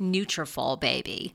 Nutrafol, baby.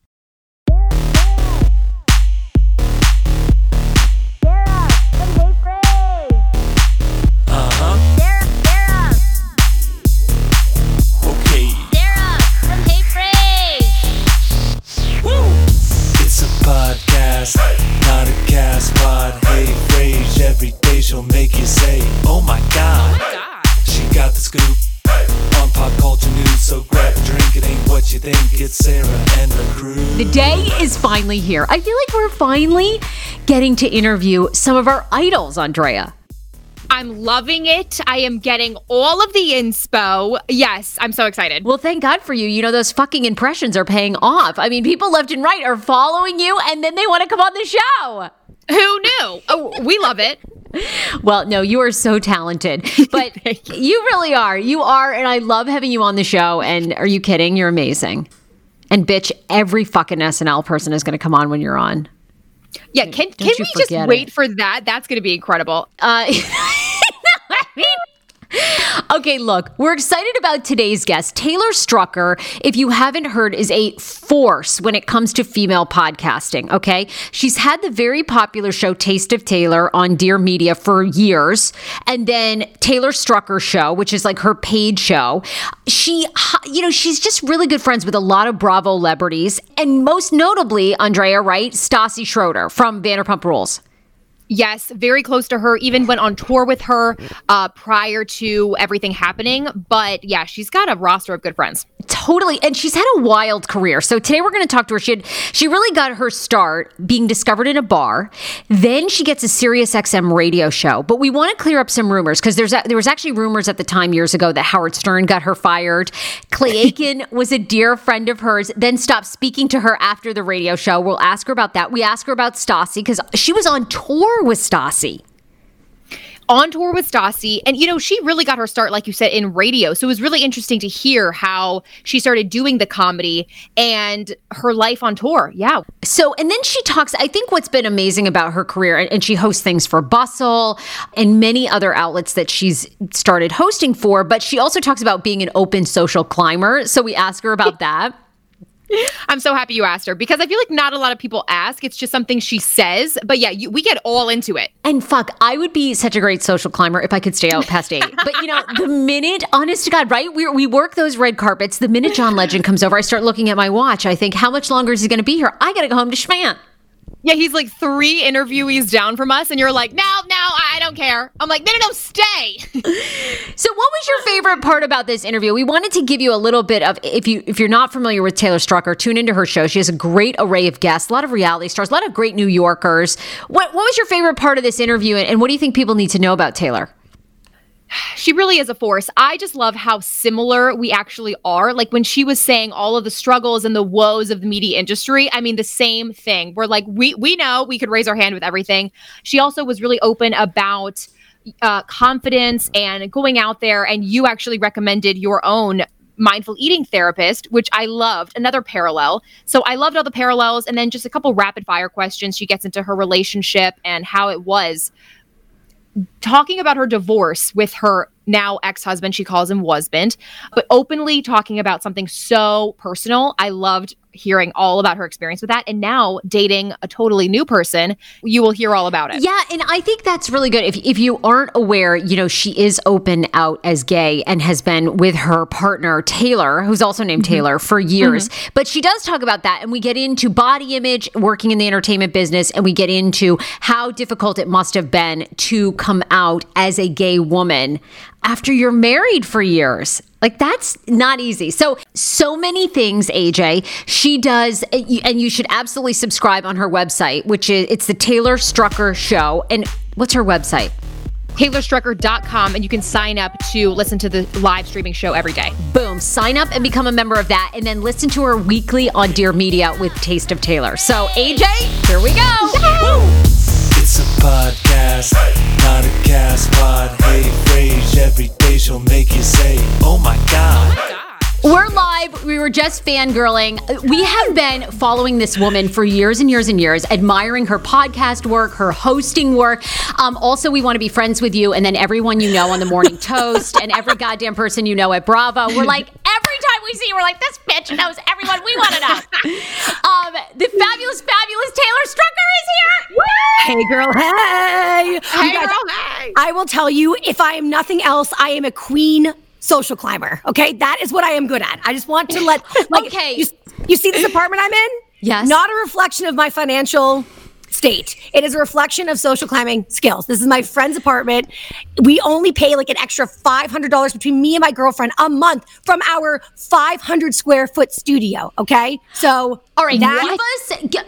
Not a cast pod, hey, rage. Every day she'll make you say, oh my god, she got the scoop on pop culture news, so grab a drink, it ain't what you think, it's Sarah and her crew. The day is finally here. I feel like we're finally getting to interview some of our idols, Andrea. I'm loving it. I am getting all of the inspo. Yes, I'm so excited. Well, thank God for you. You know, those fucking impressions are paying off. I mean, people left and right are following you, and then they want to come on the show. Who knew? Oh, we love it. Well, no, you are so talented, but you really are. You are, and I love having you on the show, and are you kidding? You're amazing. And bitch, every fucking SNL person is going to come on when you're on. Yeah, can we just wait for that? That's going to be incredible. Okay, look, we're excited about today's guest. Taylor Strecker, if you haven't heard, is a force when it comes to female podcasting, okay? She's had the very popular show Taste of Taylor on Dear Media for years, and then Taylor Strecker Show, which is like her paid show. She, you know, she's just really good friends with a lot of Bravo celebrities, and most notably, Andrea Wright, Stassi Schroeder from Vanderpump Rules. Yes, very close to her, even went on tour with her prior to everything happening. But yeah, she's got a roster of good friends. Totally. And she's had a wild career. So today we're going to talk to her. She really got her start being discovered in a bar. Then she gets a Sirius XM radio show. But we want to clear up some rumors, because there was actually rumors at the time years ago that Howard Stern got her fired. Clay Aiken was a dear friend of hers, then stopped speaking to her after the radio show. We'll ask her about that. We ask her about Stassi, because she was on tour with Stassi. And, you know, she really got her start, like you said, in radio. So it was really interesting to hear how she started doing the comedy and her life on tour. Yeah. So, and then she talks, I think what's been amazing about her career, and she hosts things for Bustle and many other outlets that she's started hosting for, but she also talks about being an open social climber. So we ask her about that. I'm so happy you asked her, because I feel like not a lot of people ask. It's just something she says. But yeah, we get all into it. And fuck, I would be such a great social climber if I could stay out past 8. But you know, the minute, honest to God, right? We work those red carpets. The minute John Legend comes over, I start looking at my watch. I think, how much longer is he going to be here? I got to go home to Schmant. Yeah, he's like 3 interviewees down from us, and you're like, no, I don't care. I'm like, no, stay. So what was your favorite part about this interview? We wanted to give you a little bit of, if you're not familiar with Taylor Strecker, tune into her show. She has a great array of guests, a lot of reality stars, a lot of great New Yorkers. What was your favorite part of this interview, and what do you think people need to know about Taylor? She really is a force. I just love how similar we actually are. Like when she was saying all of the struggles and the woes of the media industry, I mean, the same thing. We're like, we know we could raise our hand with everything. She also was really open about confidence and going out there. And you actually recommended your own mindful eating therapist, which I loved. Another parallel. So I loved all the parallels. And then just a couple rapid fire questions. She gets into her relationship and how it was. Talking about her divorce with her now ex-husband, she calls him wasband, but openly talking about something so personal. I loved hearing all about her experience with that. And now dating a totally new person, you will hear all about it. Yeah. And I think that's really good. If you aren't aware, you know, she is open out as gay and has been with her partner, Taylor, who's also named Taylor, for years. Mm-hmm. But she does talk about that. And we get into body image, working in the entertainment business, and we get into how difficult it must have been to come out as a gay woman after you're married for years. Like, that's not easy. So many things, AJ. She does, and you should absolutely subscribe on her website, which is, it's the Taylor Strecker Show. And what's her website? TaylorStrecker.com, and you can sign up to listen to the live streaming show every day. Boom. Sign up and become a member of that, and then listen to her weekly on Dear Media with Taste of Taylor. So, AJ, here we go. Yay! It's a podcast, not a cast pod. Hey, rage every day, she'll make you say, oh my God. We're live. We were just fangirling. We have been following this woman for years and years and years, admiring her podcast work, her hosting work. Also, we want to be friends with you, and then everyone you know on the Morning Toast, and every goddamn person you know at Bravo. We're like, every time we see you, we're like, this bitch knows everyone. We want to know. The fabulous Taylor Strecker is here. Hey, girl. Hey. Hey, guys, girl. Hey. I will tell you, if I am nothing else, I am a queen social climber. Okay, that is what I am good at. I just want to let, like, okay, you see this apartment I'm in? Yes. Not a reflection of my financial state. It is a reflection of social climbing skills. This is my friend's apartment. We only pay like an extra $500 between me and my girlfriend a month from our 500 square foot studio. Okay, so all right,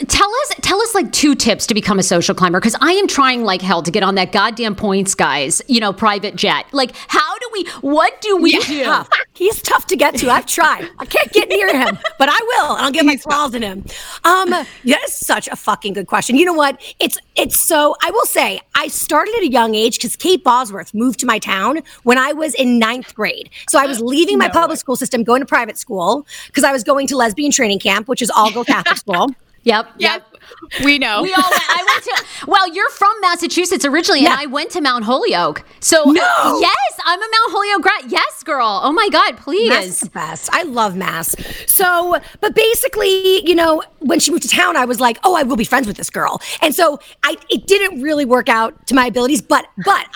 tell us like 2 tips to become a social climber, because I am trying like hell to get on that goddamn points guys, you know, private jet. Like, how do we? What do we do? Tough. He's tough to get to. I've tried. I can't get near him, but I will. I'll get my claws in him. That is such a fucking good question. You know what? It's so, I will say, I started at a young age because Kate Bosworth moved to my town when I was in 9th grade. So I was leaving my public school system, going to private school, because I was going to lesbian training camp, which is all girl Catholic school. Yep. We know. We all went. Well, you're from Massachusetts originally, and I went to Mount Holyoke. So, yes, I'm a Mount Holyoke grad. Yes, girl. Oh my God, please. Mass is the best. I love Mass. So, but basically, you know, when she moved to town, I was like, oh, I will be friends with this girl. And so it didn't really work out to my abilities, but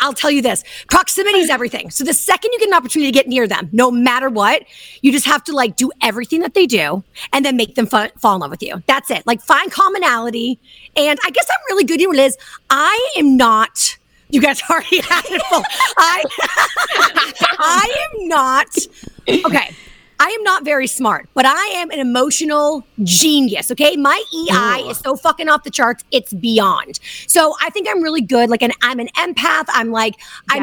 I'll tell you this, proximity is everything. So the second you get an opportunity to get near them, no matter what, you just have to like do everything that they do and then make them fall in love with you. That's it. Like, find commonality. And I guess I'm really good at Liz. I am not, you guys already had it full. I am not, okay. I am not very smart, but I am an emotional genius, okay? My EI is so fucking off the charts, it's beyond. So I think I'm really good. Like, I'm an empath. I'm like, I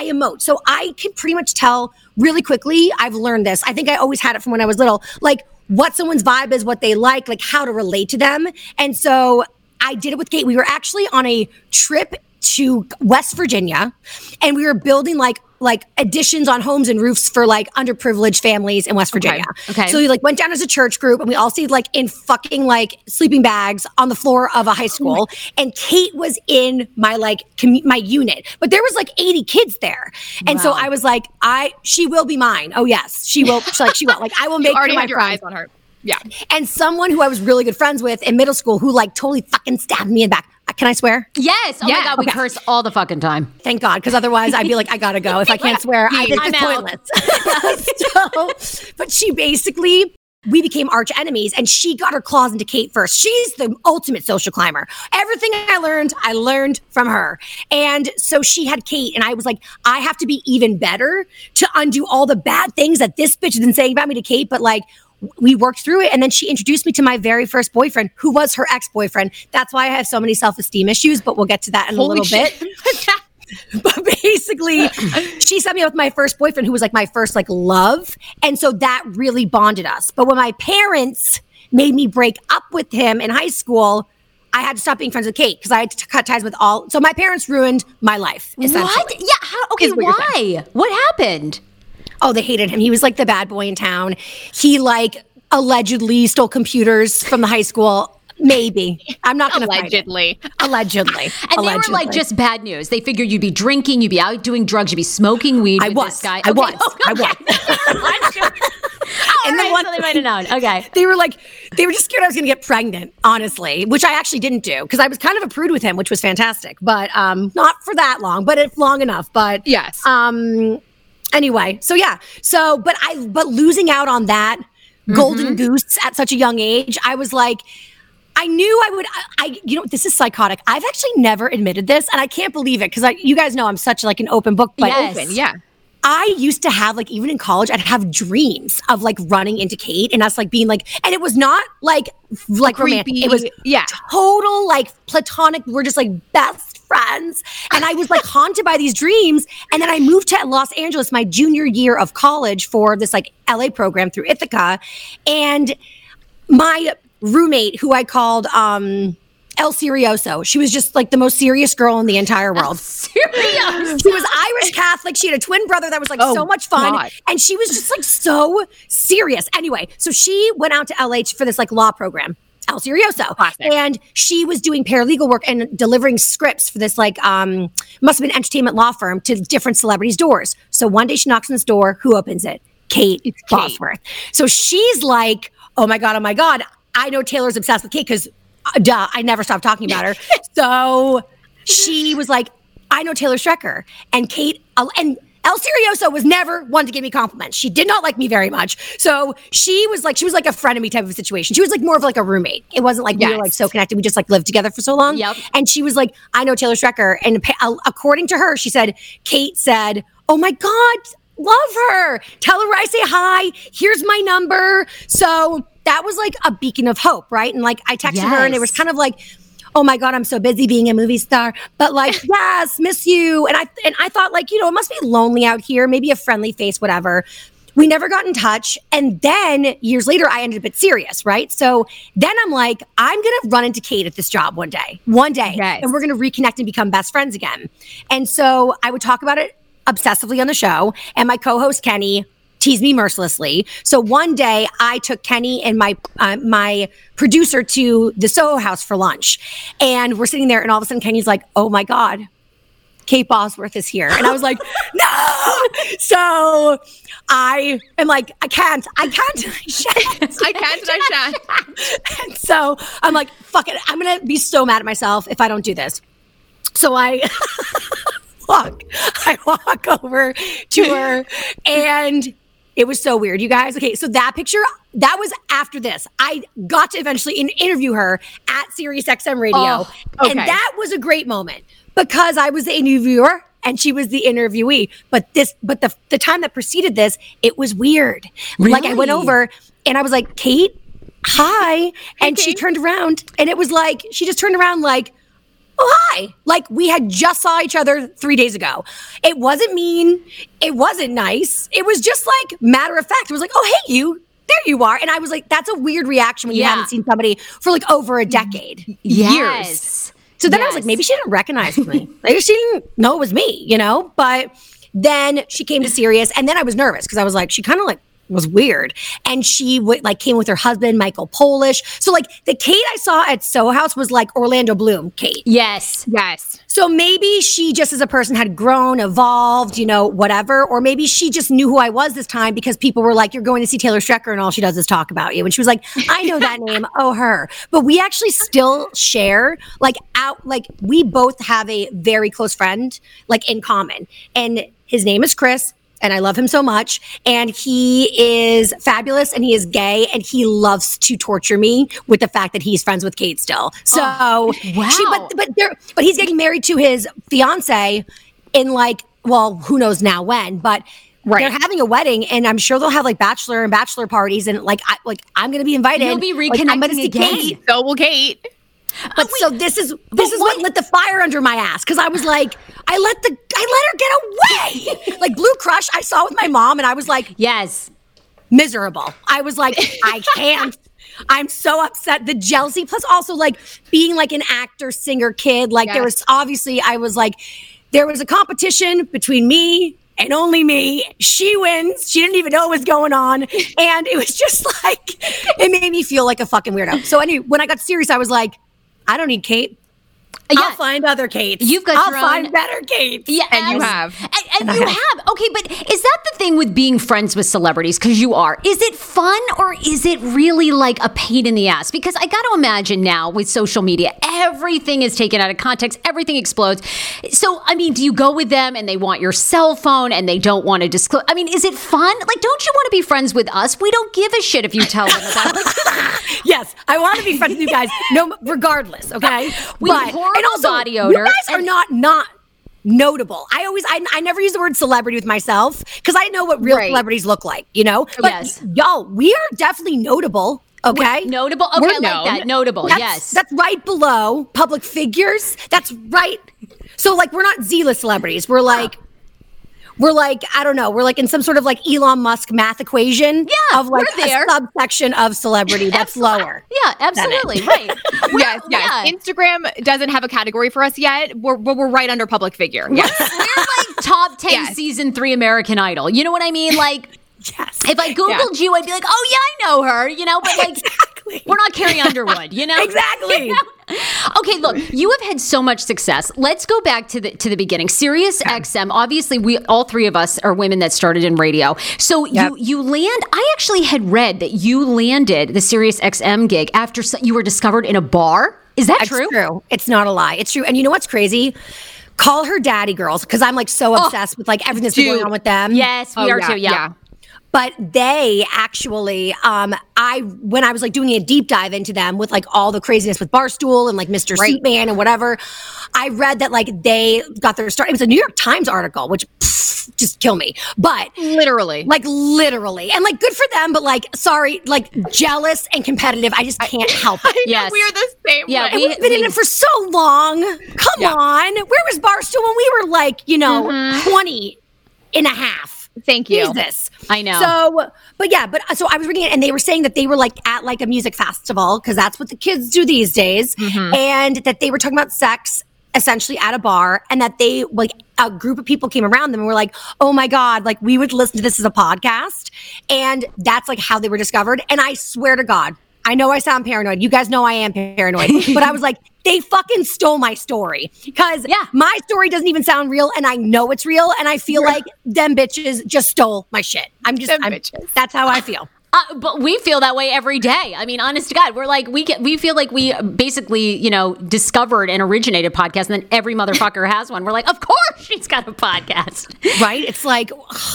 emote. So I can pretty much tell really quickly. I've learned this. I think I always had it from when I was little. Like, what someone's vibe is, what they like how to relate to them. And so I did it with Kate. We were actually on a trip to West Virginia, and we were building like additions on homes and roofs for like underprivileged families in West Virginia. Okay. So we like went down as a church group, and we all stayed like in fucking like sleeping bags on the floor of a high school. And Kate was in my like my unit, but there was like 80 kids there, and so I was like, she will be mine. Oh yes, she will. She will. Like I will make her my friend. You already had your eyes on her. Yeah. And someone who I was really good friends with in middle school, who like totally fucking stabbed me in the back. Can I swear? Yes. Oh yeah. My God, we curse all the fucking time. Thank God, because otherwise I'd be like, I gotta go. If I can't swear, I'm pointless. So, but she basically, we became arch enemies, and she got her claws into Kate first. She's the ultimate social climber. Everything I learned from her. And so she had Kate, and I was like, I have to be even better to undo all the bad things that this bitch has been saying about me to Kate, but like, we worked through it, and then she introduced me to my very first boyfriend, who was her ex-boyfriend. That's why I have so many self-esteem issues, but we'll get to that in a little bit. But basically, she set me up with my first boyfriend, who was like my first like love, and so that really bonded us. But when my parents made me break up with him in high school, I had to stop being friends with Kate because I had to cut ties with all. So my parents ruined my life. What? Yeah. Why? What happened? Oh, they hated him. He was like the bad boy in town. He like allegedly stole computers from the high school. Maybe. I'm not going to fight it. Allegedly. And they were like just bad news. They figured you'd be drinking, you'd be out doing drugs, you'd be smoking weed with this guy. I was. And then so they might have known. Okay. They were just scared I was going to get pregnant, honestly, which I actually didn't do because I was kind of a prude with him, which was fantastic. But not for that long, but it's long enough. But yes. Anyway, so yeah. So, but losing out on that golden goose at such a young age, I was like, I knew I would, you know, this is psychotic. I've actually never admitted this, and I can't believe it because you guys know I'm such like an open book, but I used to have like, even in college, I'd have dreams of like running into Kate and us like being like, and it was not like romantic. It was total like platonic. We're just like best friends. And I was like haunted by these dreams. And then I moved to Los Angeles my junior year of college for this like LA program through Ithaca. And my roommate, who I called, El Serioso. She was just like the most serious girl in the entire world. She was Irish Catholic. She had a twin brother that was like so much fun. God. And she was just like so serious. Anyway, so she went out to LA for this like law program. El Serioso. Classic. And she was doing paralegal work and delivering scripts for this like must have been entertainment law firm to different celebrities' doors. So one day she knocks on this door. Who opens it? Kate Bosworth. So she's like, oh my God. I know Taylor's obsessed with Kate because I never stopped talking about her. So she was like, I know Taylor Strecker. And Kate, and El Serioso was never one to give me compliments. She did not like me very much. So she was like a frenemy type of situation. She was like more of like a roommate. It wasn't like we were like so connected. We just like lived together for so long. Yep. And she was like, I know Taylor Strecker. And according to her, she said, Kate said, oh my God, love her. Tell her I say hi. Here's my number. So that was like a beacon of hope, right? And like I texted her, and it was kind of like, oh my God, I'm so busy being a movie star, but like, yes, miss you. And I thought like, you know, it must be lonely out here, maybe a friendly face, whatever. We never got in touch. And then years later, I ended up at Sirius, right? So then I'm like, I'm going to run into Kate at this job one day, and we're going to reconnect and become best friends again. And so I would talk about it obsessively on the show, and my co-host Kenny tease me mercilessly. So one day I took Kenny and my producer to the Soho House for lunch, and we're sitting there, and all of a sudden Kenny's like, oh my God, Kate Bosworth is here. And I was like, no. So I am like, I can't. And so I'm like, fuck it. I'm going to be so mad at myself if I don't do this. So I walk over to her, and it was so weird, you guys. Okay, so that picture, that was after this. I got to eventually interview her at Sirius XM Radio, and that was a great moment because I was the interviewer and she was the interviewee. But this, but the time that preceded this, it was weird. Really? Like I went over and I was like, Kate, hi. And she turned around and it was like, she just turned around like, oh, hi. Like we had just saw each other 3 days ago. It wasn't mean. It wasn't nice. It was just like matter of fact. It was like, oh, hey, you. There you are. And I was like, that's a weird reaction when you haven't seen somebody for like over a decade. Yes. Years. So then I was like, maybe she didn't recognize me. Maybe she didn't know it was me, you know? But then she came to Sirius and then I was nervous because I was like, she kind of like was weird. And she like came with her husband, Michael Polish. So like the Kate I saw at Soho House was like Orlando Bloom Kate. Yes. Yes. So maybe she just as a person had grown, evolved, you know, whatever. Or maybe she just knew who I was this time because people were like, you're going to see Taylor Strecker and all she does is talk about you. And she was like, I know that name. Oh, her. But we actually still share like out, like we both have a very close friend like in common. And his name is Kris. And I love him so much. And he is fabulous and he is gay and he loves to torture me with the fact that he's friends with Kate still. So, wow. But he's getting married to his fiance in like, well, who knows now when, but they're having a wedding and I'm sure they'll have like bachelor parties and like I'm going to be invited. You'll be reconnecting like, I'm gonna see again. Kate. So will Kate. But so this is what lit the fire under my ass because I was like, I let her get away. Like Blue Crush, I saw with my mom and I was like, yes, miserable. I was like, I can't. I'm so upset. The jealousy plus also like being like an actor, singer, kid. Like there was obviously I was like, there was a competition between me and only me. She wins. She didn't even know what was going on. And it was just like, it made me feel like a fucking weirdo. So anyway, when I got serious, I was like, I don't need Kate. I'll find other Kates. You've got I'll find better Kates. Yeah, and you have. And you have. Okay, but is that the thing with being friends with celebrities? Because you are. Is it fun or is it really like a pain in the ass? Because I got to imagine now with social media, everything is taken out of context. Everything explodes. So, I mean, do you go with them and they want your cell phone and they don't want to disclose? I mean, is it fun? Like, don't you want to be friends with us? We don't give a shit if you tell them about it. Yes, I want to be friends with you guys. No, regardless, okay? And also, body odor. You guys are not notable. I never use the word celebrity with myself because I know what real celebrities look like, you know? But y'all, we are definitely notable. Okay. Notable. Okay, I like that. Notable. Yes. That's right below public figures. That's right. So like we're not Z-list celebrities. We're like I don't know, we're like in some sort of like Elon Musk math equation of like a subsection of celebrity that's lower. Yeah, absolutely. Right. Yes. Instagram doesn't have a category for us yet. We're right under public figure. Yes. We're like top 10 season 3 American Idol. You know what I mean? Like if I Googled you, I'd be like, oh yeah, I know her, you know, but like we're not Carrie Underwood, you know? Exactly. You know? Okay, look, you have had so much success. Let's go back to the beginning. Sirius XM, obviously we all three of us are women that started in radio. So you land, I actually had read that you landed the Sirius XM gig after you were discovered in a bar. Is that true? It's true. It's not a lie. It's true. And you know what's crazy? Call her daddy girls, because I'm like so obsessed with like everything that's been going on with them. Yes, we are too, yeah. But they actually, when I was like doing a deep dive into them with like all the craziness with Barstool and like Mr. Seatman and whatever, I read that like they got their start. It was a New York Times article, which just kill me. But literally. And like good for them, but like, sorry, like jealous and competitive. I just can't help it. I know, we are the same way. We've been in it for so long. Come on. Where was Barstool when we were like, you know, 20 and a half? Thank you. Jesus. I know. So I was reading it and they were saying that they were like at like a music festival because that's what the kids do these days. And that they were talking about sex essentially at a bar and that they like a group of people came around them and were like, oh my God, like we would listen to this as a podcast. And that's like how they were discovered. And I swear to God, I know I sound paranoid. You guys know I am paranoid. But I was like, they fucking stole my story. Because my story doesn't even sound real, and I know it's real, and I feel like them bitches just stole my shit. That's how I feel. But we feel that way every day. I mean, honest to God, we're like, we feel like we basically, you know, discovered and originated podcasts, and then every motherfucker has one. We're like, of course she's got a podcast. Right? It's like,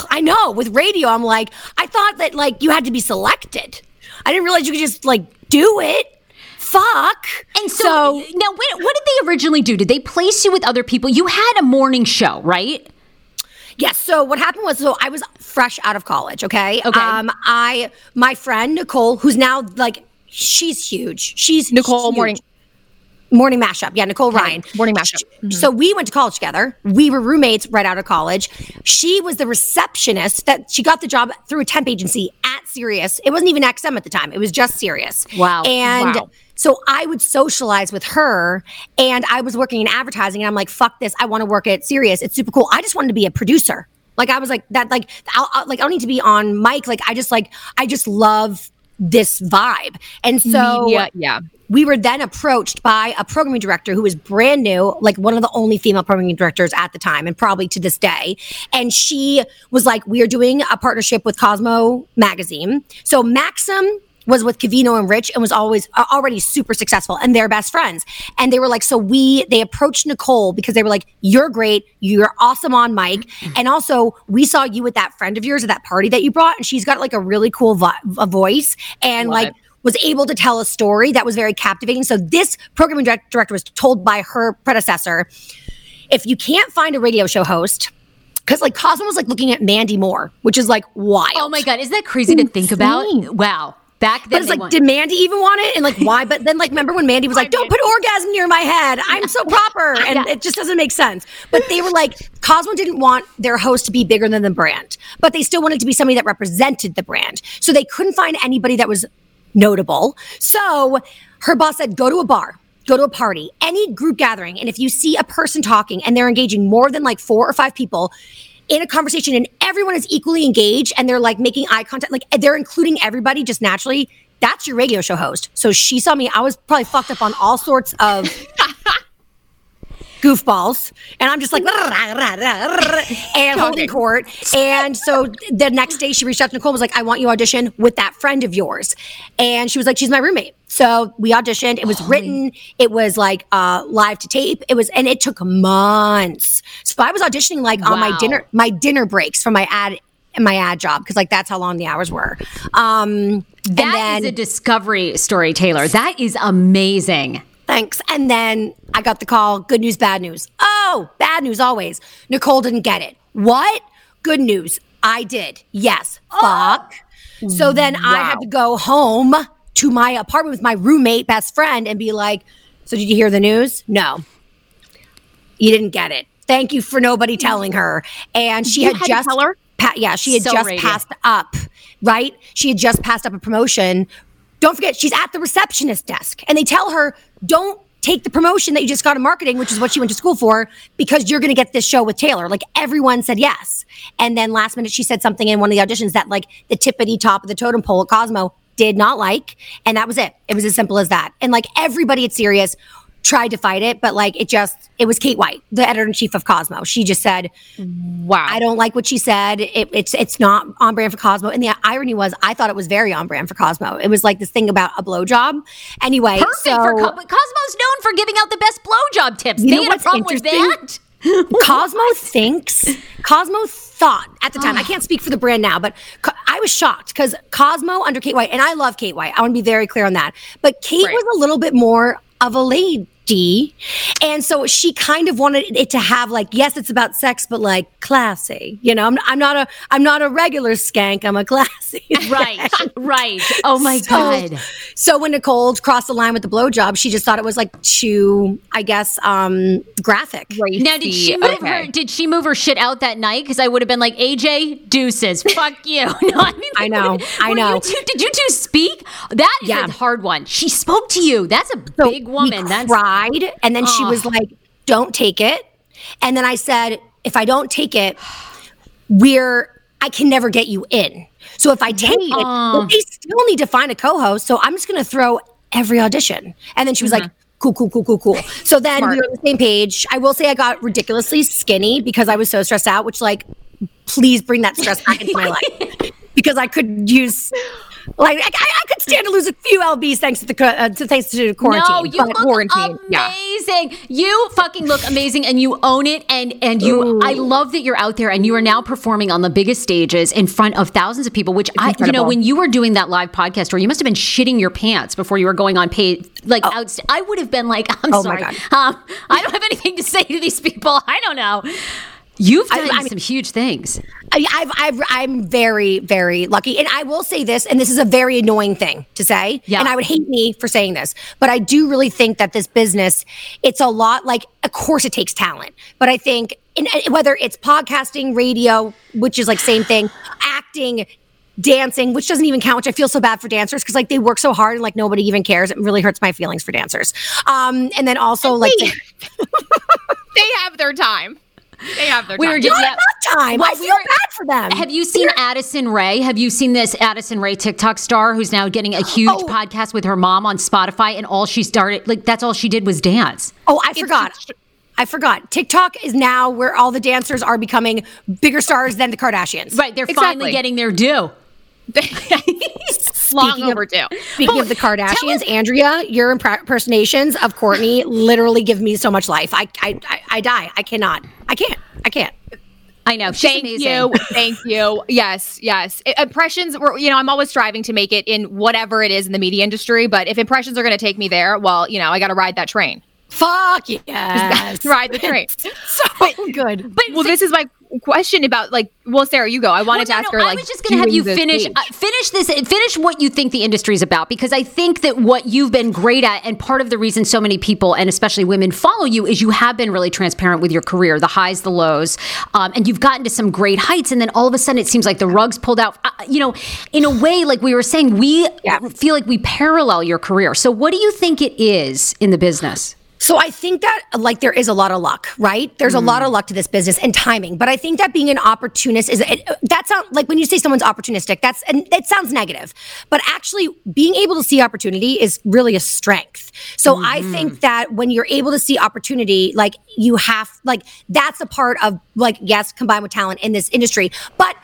I know. With radio, I'm like, I thought that, like, you had to be selected. I didn't realize you could just, like, do it. fuck. And so now, what did they originally do? Did they place you with other people? You had a morning show, right? Yes. So what happened was, I was fresh out of college. Okay. My friend Nicole, who's now like, she's huge. She's Nicole huge. Morning Mashup. Yeah, Nicole Ryan. Morning Mashup. Mm-hmm. So we went to college together. We were roommates right out of college. She was the receptionist that she got the job through a temp agency at Sirius. It wasn't even XM at the time. It was just Sirius. Wow. And so I would socialize with her, and I was working in advertising, and I'm like, fuck this. I want to work at Sirius. It's super cool. I just wanted to be a producer. Like, I was like that, like, I don't need to be on mic. I just love this vibe. And so yeah. We were then approached by a programming director who was brand new, like one of the only female programming directors at the time, and probably to this day. And she was like, we are doing a partnership with Cosmo magazine. So Maxim was with Covino and Rich and was already super successful, and they're best friends. And they were like, they approached Nicole because they were like, you're great. You're awesome on mic. And also, we saw you with that friend of yours at that party that you brought. And she's got like a really cool voice. And was able to tell a story that was very captivating. So this programming director was told by her predecessor, if you can't find a radio show host, because like Cosmo was like looking at Mandy Moore, which is like wild. Oh my God, isn't that crazy to think about? Wow. Back then, but it's like, did Mandy even want it? And like, why? But then, like, remember when Mandy was like, don't put orgasm near my head. I'm so proper. And it just doesn't make sense. But they were like, Cosmo didn't want their host to be bigger than the brand, but they still wanted to be somebody that represented the brand. So they couldn't find anybody that was notable. So her boss said, go to a bar, go to a party, any group gathering. And if you see a person talking and they're engaging more than like 4 or 5 people in a conversation, and everyone is equally engaged, and they're like making eye contact, like they're including everybody just naturally, that's your radio show host. So she saw me. I was probably fucked up on all sorts of goofballs, and I'm just like and holding court. And so the next day she reached out to Nicole and was like, I want you to audition with that friend of yours. And she was like, she's my roommate. So we auditioned. It was written. It was like live to tape. And it took months. So I was auditioning like on my dinner breaks from my ad job, because like that's how long the hours were. That is a discovery story, Taylor. That is amazing. Thanks. And then I got the call. Good news, bad news. Oh, bad news always. Nicole didn't get it. What? Good news. I did. Yes. Oh. Fuck. So then I had to go home to my apartment with my roommate, best friend, and be like, so did you hear the news? No. You didn't get it. Thank you for nobody telling her. And she had just... Tell her? Passed up, right? She had just passed up a promotion. Don't forget, she's at the receptionist desk. And they tell her, don't take the promotion that you just got in marketing, which is what she went to school for, because you're going to get this show with Taylor. Like, everyone said yes. And then last minute, she said something in one of the auditions that, like, the tippity top of the totem pole at Cosmo did not like. And that was it. It was as simple as that. And, like, everybody at Sirius tried to fight it, but, like, it was Kate White, the editor-in-chief of Cosmo. She just said, I don't like what she said. It's not on brand for Cosmo. And the irony was, I thought it was very on brand for Cosmo. It was like this thing about a blowjob. Anyway, Cosmo's known for giving out the best blowjob tips. They had a problem with that? Cosmo thought at the time, I can't speak for the brand now, but I was shocked because Cosmo under Kate White, and I love Kate White. I want to be very clear on that. But Kate was a little bit more of a lady. And so she kind of wanted it to have like, yes, it's about sex, but like classy. You know, I'm not a regular skank. I'm a classy. Right. Oh my God. So when Nicole crossed the line with the blowjob, she just thought it was like too, I guess, graphic. Racy. Now, did she move her shit out that night? Because I would have been like, AJ, deuces, fuck you. No, I mean, I know. Did you two speak? That is a hard one. She spoke to you. That's a big woman. That's cried, and then she was like, don't take it. And then I said, if I don't take it, I can never get you in. So if I take it, well, they still need to find a co-host, so I'm just going to throw every audition. And then she was like, cool. So then we were on the same page. I will say I got ridiculously skinny because I was so stressed out, which like, please bring that stress back into my life. because I could use, like, I could stand to lose a few lbs thanks to the quarantine. No, you look quarantine. Amazing. Yeah. You fucking look amazing, and you own it. And you, ooh. I love that you're out there, and you are now performing on the biggest stages in front of thousands of people. Which it's incredible. You know, when you were doing that live podcast, where you must have been shitting your pants before you were going on paid. Like, oh. I would have been like, I'm sorry, I don't have anything to say to these people. I don't know. You've done some huge things. I'm very, very lucky. And I will say this, and this is a very annoying thing to say, and I would hate me for saying this, but I do really think that this business, it's a lot like, of course it takes talent, but I think, whether it's podcasting, radio, which is like same thing, acting, dancing, which doesn't even count, which I feel so bad for dancers because like they work so hard and like nobody even cares. It really hurts my feelings for dancers. And then also and like... They have their time. They have their time. I feel bad for them. Have you seen Addison Rae? Have you seen this Addison Rae TikTok star who's now getting a huge podcast with her mom on Spotify, and all she started, like that's all she did was dance. Oh, I forgot. TikTok is now where all the dancers are becoming bigger stars than the Kardashians. Right, they're finally getting their due. Speaking of the Kardashians, Andrea, your impersonations of Kourtney literally give me so much life. I die. I cannot. I can't. I know. Thank you. Yes. Impressions were, you know, I'm always striving to make it in whatever it is in the media industry. But if impressions are going to take me there, well, you know, I got to ride that train. Fuck yes. Ride the train. So good. But this is my question about like, well, Sarah, you go. I wanted to ask her. I was just going to have you finish what you think the industry is about, because I think that what you've been great at, and part of the reason so many people and especially women follow you, is you have been really transparent with your career, the highs, the lows, and you've gotten to some great heights. And then all of a sudden, it seems like the rug's pulled out. You know, in a way, like we were saying, we feel like we parallel your career. So, what do you think it is in the business? So I think that like there is a lot of luck, right? There's a lot of luck to this business and timing, but I think that being an opportunist is that's not like when you say someone's opportunistic, and it sounds negative, but actually being able to see opportunity is really a strength. So I think that when you're able to see opportunity, like you have, like that's a part of like, yes, combined with talent in this industry, but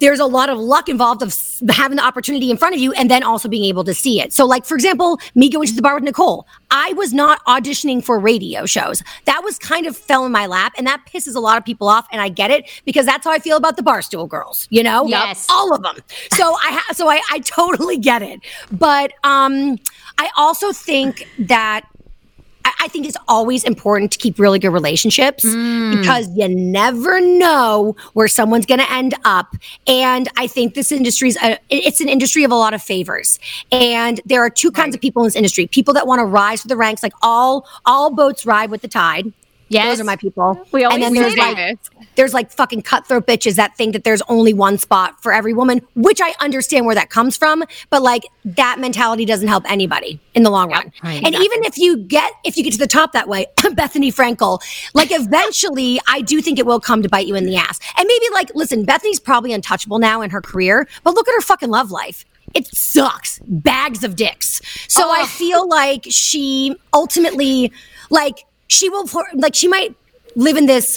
there's a lot of luck involved of having the opportunity in front of you and then also being able to see it. So like, for example, me going to the bar with Nicole, I was not auditioning for radio shows. That was kind of fell in my lap, and that pisses a lot of people off, and I get it because that's how I feel about the Barstool girls, you know? Yes. All of them. So I totally get it. But I also think that I think it's always important to keep really good relationships because you never know where someone's going to end up. And I think this industry's it's an industry of a lot of favors. And there are two kinds of people in this industry: people that want to rise to the ranks, like all boats ride with the tide. Yes. Those are my people. We always and then there's like fucking cutthroat bitches that think that there's only one spot for every woman, which I understand where that comes from, but like that mentality doesn't help anybody in the long run. Right, and even if you get to the top that way, Bethany Frankel, like eventually I do think it will come to bite you in the ass. And maybe like, listen, Bethany's probably untouchable now in her career, but look at her fucking love life. It sucks. Bags of dicks. So I feel like she ultimately like... She might live in this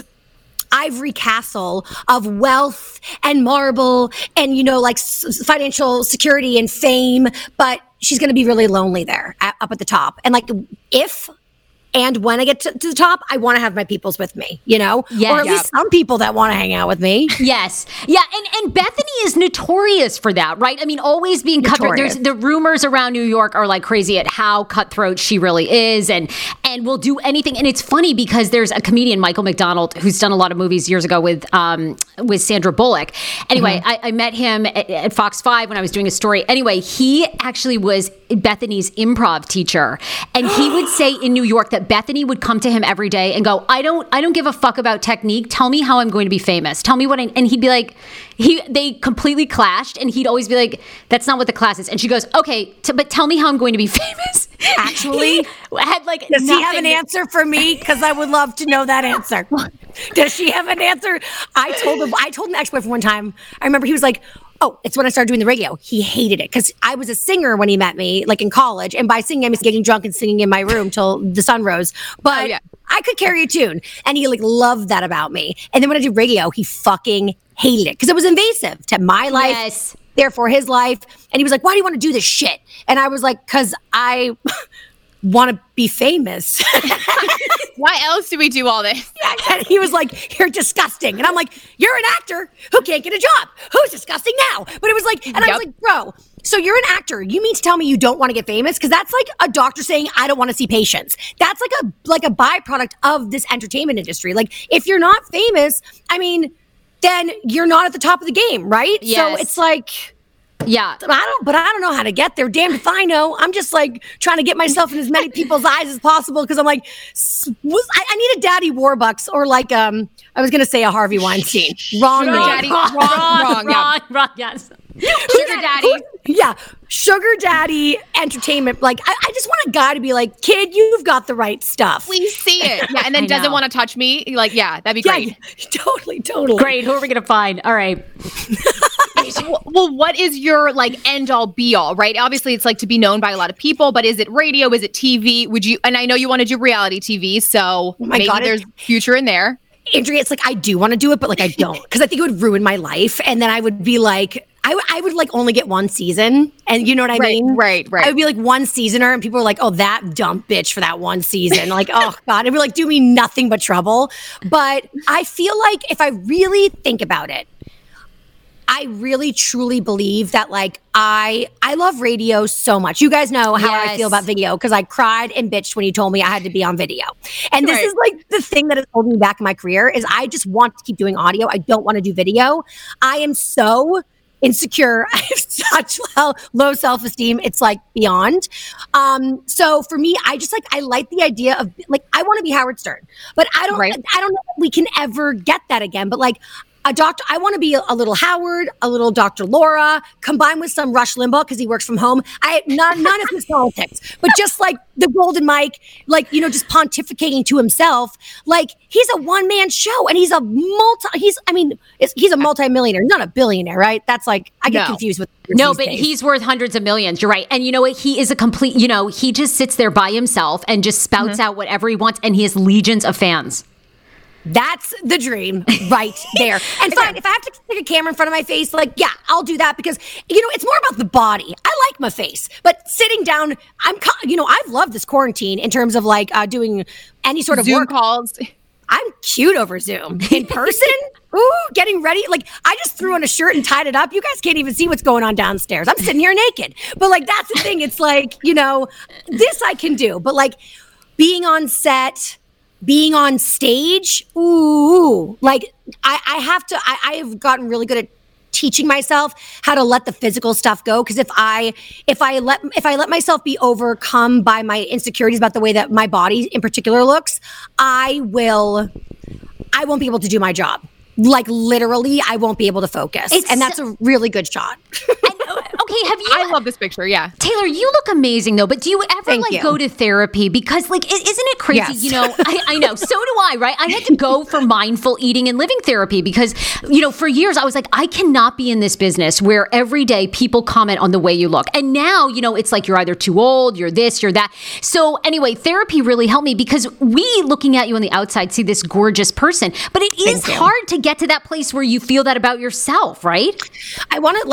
ivory castle of wealth and marble and, you know, like financial security and fame, but she's going to be really lonely there up at the top. And like, if and when I get to the top, I want to have my peoples with me, you know? Yes. Or at least some people that want to hang out with me. Yes. Yeah, and Bethany is notorious for that, right? I mean, always being cutthroat. The rumors around New York are like crazy at how cutthroat she really is and will do anything. And it's funny because there's a comedian, Michael McDonald, who's done a lot of movies years ago with Sandra Bullock. Anyway, I met him at Fox 5 when I was doing a story. Anyway, he actually was Bethany's improv teacher. And he would say in New York that Bethany would come to him every day and go, I don't give a fuck about technique. Tell me how I'm going to be famous. Tell me what I... And he'd be like... They completely clashed, and he'd always be like, that's not what the class is. And she goes, okay, but tell me how I'm going to be famous. Actually, does she have an answer for me? Because I would love to know that answer. Does she have an answer? I told an ex-boyfriend one time, I remember he was like, oh, it's when I started doing the radio. He hated it because I was a singer when he met me, like in college. And by singing, I was getting drunk and singing in my room till the sun rose. But I could carry a tune. And he like loved that about me. And then when I did radio, he fucking hated it because it was invasive to my life, therefore his life. And he was like, why do you want to do this shit? And I was like, because I want to be famous. Why else do we do all this? Yeah, and he was like, you're disgusting. And I'm like, you're an actor who can't get a job. Who's disgusting now? But it was like, and I was like, bro, so you're an actor. You mean to tell me you don't want to get famous? Because that's like a doctor saying, I don't want to see patients. That's like a byproduct of this entertainment industry. Like, if you're not famous, I mean, then you're not at the top of the game, right? Yes. So it's like... Yeah. I don't know how to get there. Damn if I know. I'm just like trying to get myself in as many people's eyes as possible because I'm like, I need a Daddy Warbucks or like, I was going to say a Harvey Weinstein. Wrong, yes. Sugar Daddy. Sugar Daddy entertainment. Like, I just want a guy to be like, kid, you've got the right stuff. We see it. Yeah, and then doesn't want to touch me. Like, yeah, that'd be great. Yeah, totally. Great. Who are we going to find? All right. Well, what is your like end all be all, right? Obviously, it's like to be known by a lot of people, but is it radio? Is it TV? Would you? And I know you want to do reality TV, so there's future in there. Andrea, it's like I do want to do it, but like I don't, because I think it would ruin my life, and then I would be like, I would like only get one season, and you know what I mean? Right. I would be like one seasoner, and people were like, oh, that dumb bitch for that one season. Like, oh God, it'd be like do me nothing but trouble. But I feel like if I really think about it, I really truly believe that like I love radio so much. You guys know how I feel about video because I cried and bitched when you told me I had to be on video. And this is like the thing that is holding me back in my career is I just want to keep doing audio. I don't want to do video. I am so insecure. I have such low self-esteem. It's like beyond. So for me, I just like, I like the idea of like, I want to be Howard Stern, but I don't know if we can ever get that again. But like, a doctor, I want to be a little Howard, a little Dr. Laura, combined with some Rush Limbaugh because he works from home. None of his politics, but just like the Golden Mike, like, you know, just pontificating to himself. Like, he's a one-man show and he's a multi-millionaire, not a billionaire, right? That's like, I get confused with but he's worth hundreds of millions. You're right. And you know what? He is a complete, you know, he just sits there by himself and just spouts out whatever he wants, and he has legions of fans. That's the dream right there. And fine, if I have to stick a camera in front of my face, like, yeah, I'll do that because, you know, it's more about the body. I like my face, but sitting down, I've loved this quarantine in terms of like doing any sort of Zoom work calls. I'm cute over Zoom. In person, ooh, getting ready. Like, I just threw on a shirt and tied it up. You guys can't even see what's going on downstairs. I'm sitting here naked. But like, that's the thing. It's like, you know, this I can do. But like being on set, being on stage, ooh, like I have gotten really good at teaching myself how to let the physical stuff go. Because if I let myself be overcome by my insecurities about the way that my body in particular looks, I won't be able to do my job. Like, literally, I won't be able to focus. And that's a really good shot. Okay, I love this picture, yeah. Taylor, you look amazing, though, but do you ever, go to therapy? Because, like, isn't it crazy? Yes. You know, I know. So do I, right? I had to go for mindful eating and living therapy because, you know, for years, I was like, I cannot be in this business where every day people comment on the way you look. And now, you know, it's like you're either too old, you're this, you're that. So, anyway, therapy really helped me because we, looking at you on the outside, see this gorgeous person. But it is hard to get to that place where you feel that about yourself, right? I want to,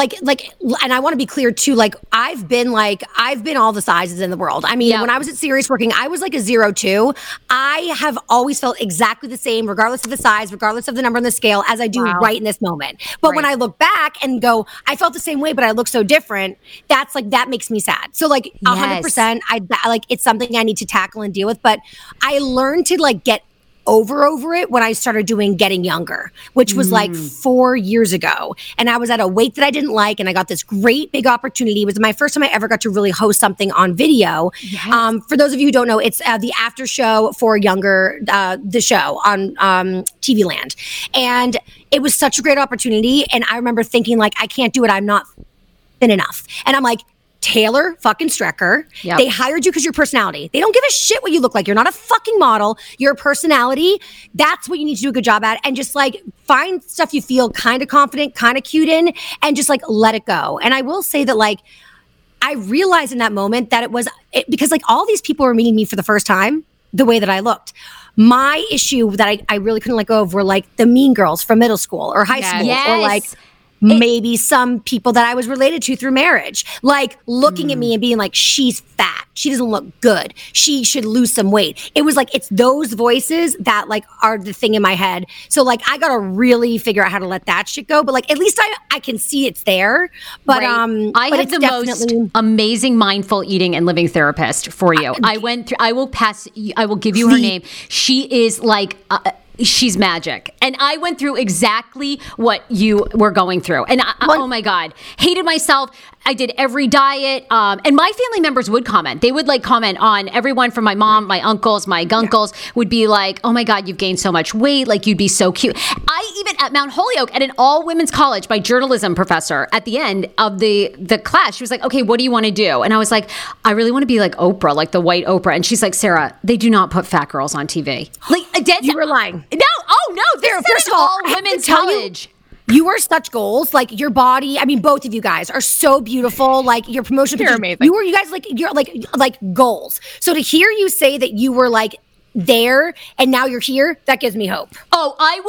and I want to be clear too, like I've been all the sizes in the world. I mean, when I was at Sirius working, I was like a 0'2". I have always felt exactly the same, regardless of the size, regardless of the number on the scale, as I do right in this moment. But when I look back and go, I felt the same way, but I look so different, that's like, that makes me sad. So like 100%, I like, it's something I need to tackle and deal with. But I learned to like get over it when I started doing Getting Younger, which was like 4 years ago. And I was at a weight that I didn't like, and I got this great big opportunity. It was my first time I ever got to really host something on video. Yes. For those of you who don't know, it's the after show for Younger, the show on TV Land. And it was such a great opportunity. And I remember thinking like, I can't do it. I'm not thin enough. And I'm like, Taylor fucking Strecker. Yep. They hired you because your personality. They don't give a shit what you look like. You're not a fucking model. Your personality, that's what you need to do a good job at. And just like find stuff you feel kind of confident, kind of cute in, and just like let it go. And I will say that like, I realized in that moment that because like all these people were meeting me for the first time, the way that I looked. My issue that I really couldn't let go of were like the mean girls from middle school or high school or like maybe some people that I was related to through marriage, like looking at me and being like, she's fat. She doesn't look good. She should lose some weight. It was like, it's those voices that like are the thing in my head. So like, I got to really figure out how to let that shit go. But like, at least I can see it's there. But, I had the most amazing mindful eating and living therapist for you. I went through, I will give you her name. She is like, she's magic. And I went through exactly what you were going through. And oh my God, hated myself. I did every diet. And my family members would comment. They would like comment on everyone from my mom, my uncles, my gunkles would be like, oh my God, you've gained so much weight. Like you'd be so cute. I even at Mount Holyoke at an all women's college, my journalism professor at the end of the class, she was like, okay, what do you want to do? And I was like, I really want to be like Oprah, like the white Oprah. And she's like, Sarah, they do not put fat girls on TV. Like you were lying. No, oh no, they're first of all women's college. You are such goals. Like your body, I mean, both of you guys are so beautiful. Like your promotion pictures, amazing. You guys like you're like goals. So to hear you say that you were like there and now you're here, that gives me hope. Oh, I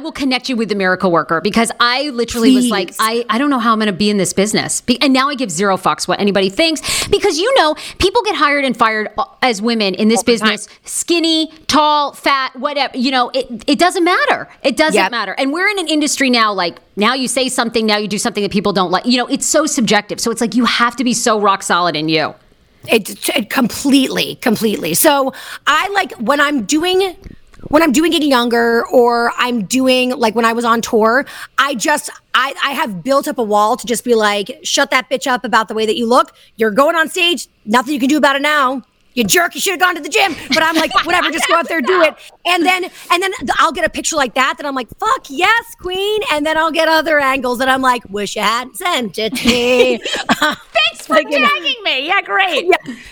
will connect you with the miracle worker because I literally was like, I don't know how I'm going to be in this business. And now I give zero fucks what anybody thinks because, you know, people get hired and fired as women in this business, skinny, tall, fat, whatever, you know, it doesn't matter. It doesn't matter. And we're in an industry now, like now you say something, now you do something that people don't like, you know, it's so subjective. So it's like, you have to be so rock solid in you. It completely. So I like when I'm doing Getting Younger or I'm doing like when I was on tour, I have built up a wall to just be like, shut that bitch up about the way that you look. You're going on stage. Nothing you can do about it now. You jerk, you should have gone to the gym. But I'm like, whatever, just go out there, do it. And then I'll get a picture like that I'm like, fuck yes, queen. And then I'll get other angles that I'm like, wish you hadn't sent it to me. Thanks for tagging me. Yeah, great.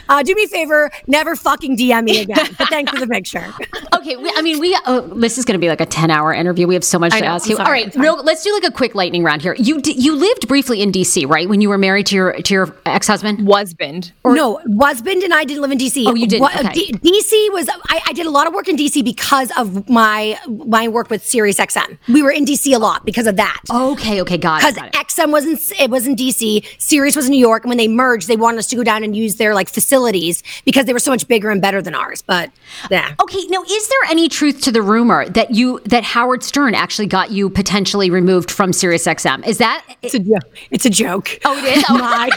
Yeah. Do me a favor, never fucking DM me again. But thanks for the picture. Okay, this is going to be like a 10-hour interview. We have so much to ask you. Sorry, all right, let's do like a quick lightning round here. You lived briefly in D.C., right? When you were married to your ex-husband? Wasband. No, wasband and I didn't live in D.C. Oh, you did. Okay. DC was. I did a lot of work in DC because of my work with Sirius XM. We were in DC a lot because of that. Okay, got it. Because XM was in DC, Sirius was in New York, and when they merged, they wanted us to go down and use their like facilities because they were so much bigger and better than ours. But yeah. Okay, now is there any truth to the rumor that that Howard Stern actually got you potentially removed from Sirius XM? Is that? It's a joke. Oh, it is. Oh.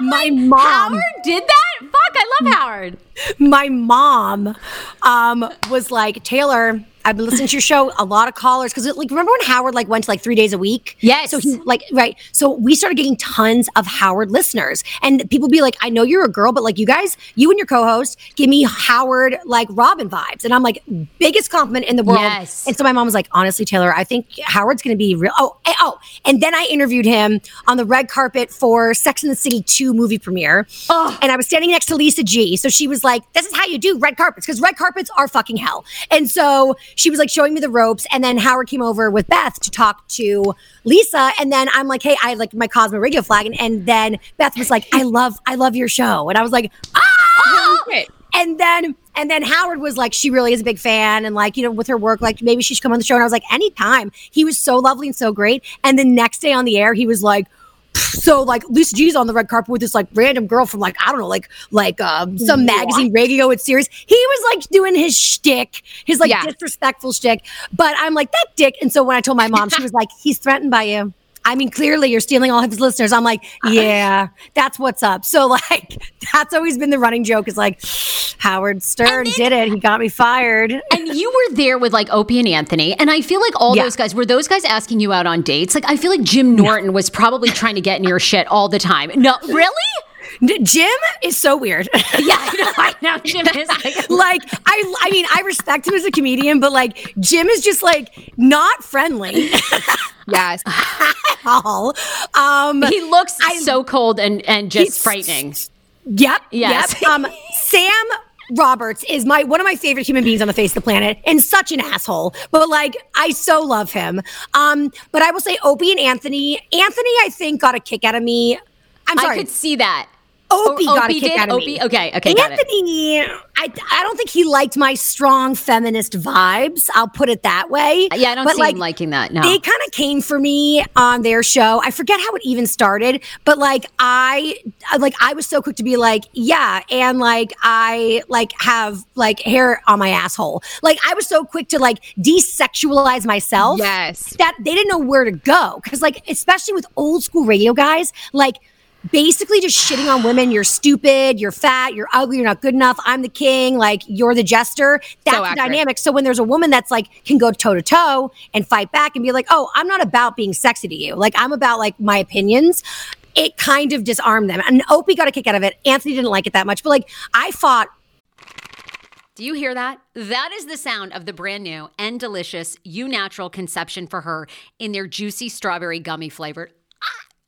My mom. Howard did that? Fuck, I love Howard. My mom was like, Taylor, I've been listening to your show, a lot of callers. Because like, remember when Howard like went to like 3 days a week? Yes. So he like, right. So we started getting tons of Howard listeners. And people be like, I know you're a girl, but like you guys, you and your co-host give me Howard like Robin vibes. And I'm like, biggest compliment in the world. Yes. And so my mom was like, honestly, Taylor, I think Howard's going to be real. Oh. And then I interviewed him on the red carpet for Sex and the City 2 movie premiere. Oh. And I was standing next to Lisa G. So she was like, this is how you do red carpets. Because red carpets are fucking hell. And so she was like showing me the ropes, and then Howard came over with Beth to talk to Lisa, and then I'm like, hey, I like my Cosmo radio flag, and then Beth was like, I love your show, and I was like, ah! And then Howard was like, she really is a big fan, and like, you know, with her work, like maybe she should come on the show, and I was like, anytime. He was so lovely and so great, and the next day on the air, he was like, so like Lisa G's on the red carpet with this like random girl from like, I don't know, like some magazine, radio, it's serious. He was like doing his shtick, his like disrespectful shtick. But I'm like, that dick. And so when I told my mom, she was like, he's threatened by you. I mean, clearly you're stealing all of his listeners. I'm like, yeah, that's what's up. So like, that's always been the running joke is like, Howard Stern did it. He got me fired. And you were there with like Opie and Anthony. And I feel like all those guys, were those guys asking you out on dates? Like, I feel like Jim Norton was probably trying to get in your shit all the time. No, really? Jim is so weird. Yeah, I know. Jim is like I mean, I respect him as a comedian, but like Jim is just like not friendly. Yes. He looks so cold and just frightening. Yep. Yes. Yep. Sam Roberts is one of my favorite human beings on the face of the planet, and such an asshole. But like, I so love him. But I will say, Opie and Anthony. Anthony, I think, got a kick out of me. I'm sorry. I could see that. Opie got a kick out of me. Opie? Okay, got it. Anthony, I don't think he liked my strong feminist vibes. I'll put it that way. Yeah, I don't see him liking that, no. They kind of came for me on their show. I forget how it even started, but, I was so quick to be like, yeah, and, I, have, hair on my asshole. I was so quick to, desexualize myself. Yes. That they didn't know where to go. Because, especially with old school radio guys, basically just shitting on women. You're stupid, you're fat, you're ugly, you're not good enough, I'm the king, you're the jester. That's so the dynamic. So when there's a woman that's can go toe-to-toe and fight back and be like, oh, I'm not about being sexy to you. I'm about my opinions. It kind of disarmed them. And Opie got a kick out of it. Anthony didn't like it that much. But I fought. Do you hear that? That is the sound of the brand new and delicious You Natural Conception for Her in their juicy strawberry gummy flavored.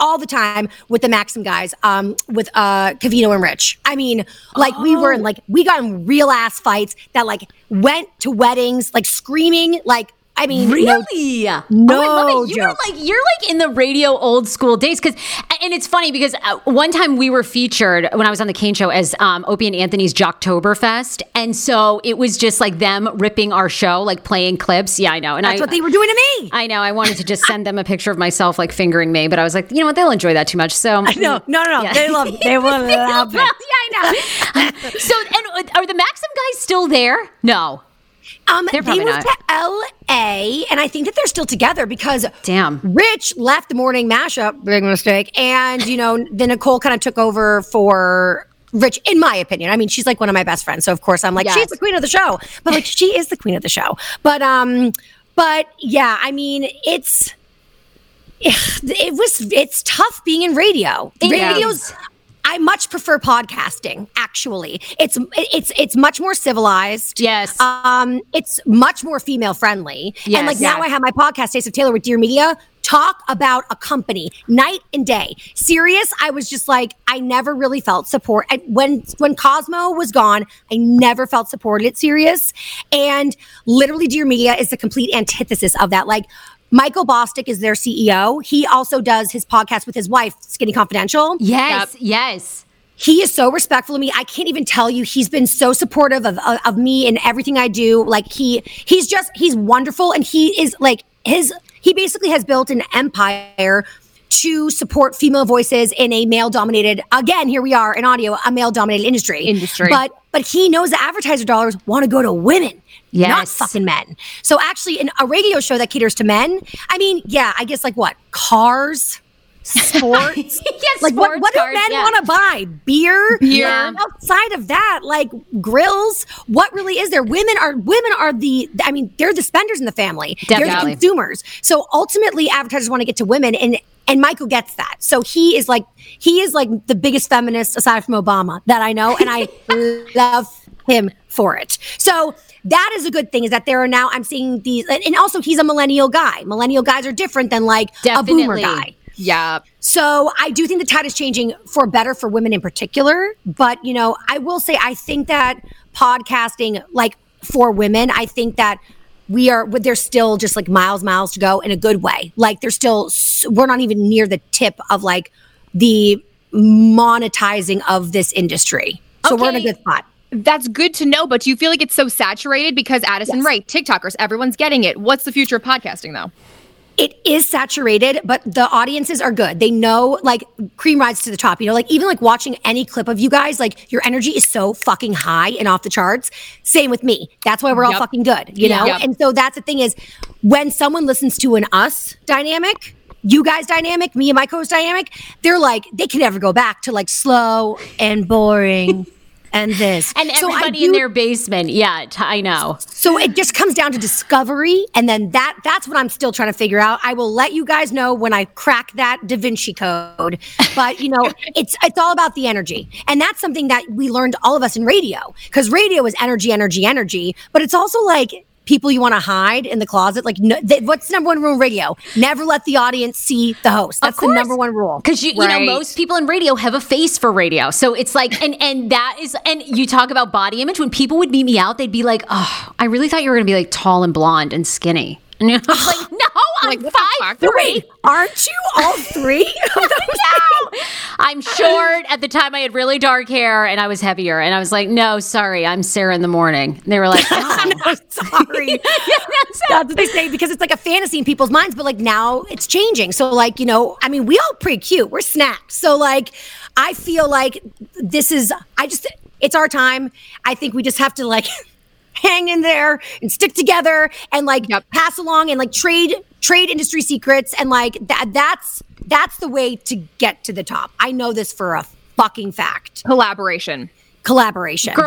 all the time with the Maxim guys, with Covino and Rich. I mean, like, we were in, like, we got in real ass fights that, like, went to weddings, like, screaming, like, I mean, really? No, I love it. You were like, you're like in the radio old school days, because, and it's funny because one time we were featured when I was on the Kane Show as Opie and Anthony's Jocktoberfest, and so it was just like them ripping our show, like playing clips. Yeah, I know, and that's what they were doing to me. I know. I wanted to just send them a picture of myself like fingering me, but I was like, you know what? They'll enjoy that too much. So no, yeah. They love it. They will love it. Yeah, I know. So, and are the Maxim guys still there? No. They moved to L.A., and I think that they're still together because Rich left the Morning Mashup, big mistake, and, you know, then Nicole kind of took over for Rich, in my opinion. I mean, she's like one of my best friends, so of course I'm like, she's the queen of the show. But, like, she is the queen of the show. But yeah, I mean, it's tough being in radio. Radio's... I much prefer podcasting, actually. It's much more civilized. Yes. It's much more female friendly. Yes, and like now I have my podcast, Taste of Taylor with Dear Media. Talk about a company night and day. Sirius, I was just like, I never really felt support. When Cosmo was gone, I never felt supported at Sirius. And literally Dear Media is the complete antithesis of that. Like, Michael Bostic is their CEO. He also does his podcast with his wife, Skinny Confidential. Yes, yes. He is so respectful of me. I can't even tell you. He's been so supportive of me and everything I do. Like, he's wonderful. And he is like he basically has built an empire to support female voices in a male-dominated, again, here we are in audio, a male-dominated industry. But he knows the advertiser dollars want to go to women, not fucking men. So actually, in a radio show that caters to men, I mean, yeah, I guess like what? Cars? Sports? Like, sports, what do men want to buy? Beer? Yeah. Outside of that, like, grills? What really is there? Women are the, I mean, they're the spenders in the family. Definitely. They're the consumers. So ultimately, advertisers want to get to women, and Michael gets that. So he is like the biggest feminist aside from Obama that I know, and I love him for it. So that is a good thing, is that there are now, I'm seeing these, and also he's a millennial guy. Millennial guys are different than like a boomer guy. Yeah. So I do think the tide is changing for better for women in particular. But, you know, I will say, I think that podcasting, like, for women, I think that there's still just like miles to go in a good way. Like, we're not even near the tip of like the monetizing of this industry. So we're in a good spot. That's good to know, but do you feel like it's so saturated? Because Addison Rae, TikTokers, everyone's getting it. What's the future of podcasting, though? It is saturated, but the audiences are good. They know, like, cream rides to the top. You know, like, even like watching any clip of you guys, like, your energy is so fucking high and off the charts. Same with me. That's why we're all fucking good, you know? Yep. And so that's the thing, is when someone listens to an us dynamic, you guys dynamic, me and my co-host dynamic, they're like, they can never go back to like slow and boring. And this. And everybody in their basement. Yeah, I know. So it just comes down to discovery. And then that's what I'm still trying to figure out. I will let you guys know when I crack that Da Vinci Code. But, you know, it's all about the energy. And that's something that we learned, all of us, in radio. Because radio is energy, energy, energy. But it's also like people you want to hide in the closet. Like, what's the number one rule in radio? Never let the audience see the host. That's the number one rule. Because you know, most people in radio have a face for radio. So it's like, and that is, and you talk about body image. When people would meet me out, they'd be like, oh, I really thought you were going to be like tall and blonde and skinny. And I was like, no, I'm like, 5'3". Aren't you all three? No, I'm short. At the time, I had really dark hair and I was heavier. And I was like, no, sorry, I'm Sarah in the morning. And they were like, oh. No, sorry. That's what they say, because it's like a fantasy in people's minds. But like, now it's changing. So like, you know, I mean, we all pretty cute. We're snacks. So like, I feel like it's our time. I think we just have to like... hang in there and stick together and like pass along and like trade industry secrets, and like that's the way to get to the top. I know this for a fucking fact. Collaboration. Girl,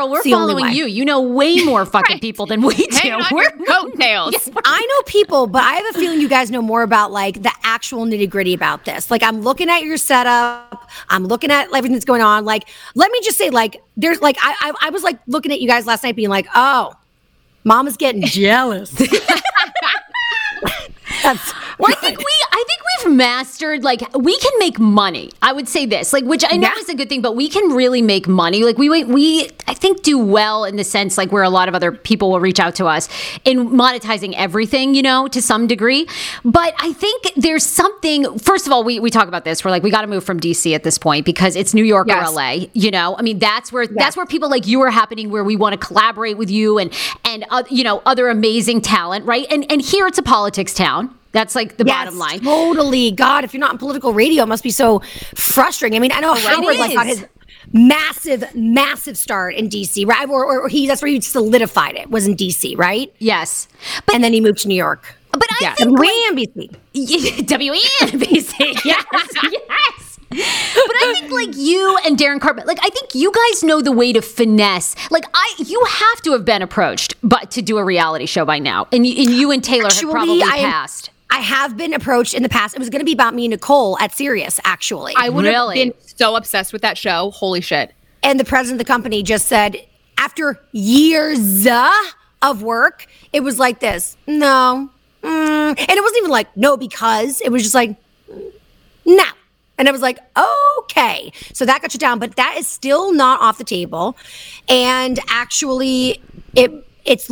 we're following you. You know way more fucking people than we do. We're coattails. I know people, but I have a feeling you guys know more about like the actual nitty-gritty about this. Like, I'm looking at your setup. I'm looking at everything that's going on. Like, let me just say, like, there's like I was like looking at you guys last night being like, oh, Mama's getting jealous. Well, I think we think we've mastered, like, we can make money. I would say this, like, which I know is a good thing, but we can really make money. Like, we I think, do well in the sense, like, where a lot of other people will reach out to us in monetizing everything, you know, to some degree. But I think there's something, first of all, we talk about this. We're like, we got to move from DC at this point because it's New York or LA, you know? I mean, that's where people like you are happening, where we want to collaborate with you and you know, other amazing talent, right? And here it's a politics town. That's like the bottom line. Totally. God, if you're not in political radio, it must be so frustrating. I mean, I know Howard like got his massive start in DC, right? Or that's where he solidified it, was in DC, right? Yes. But, and then he moved to New York. But I think WNBC. WNBC. Yes. But I think, like, you and Darren Carpenter, like, I think you guys know the way to finesse. Like, you have to have been approached, but to do a reality show by now, and you and Taylor have probably passed. I have been approached in the past. It was going to be about me and Nicole at Sirius, actually. I would have been so obsessed with that show. Holy shit! And the president of the company just said, after years of work, it was like this. No, and it wasn't even like no, because it was just like no. And I was like, okay. So that got you down, but that is still not off the table. And actually, it's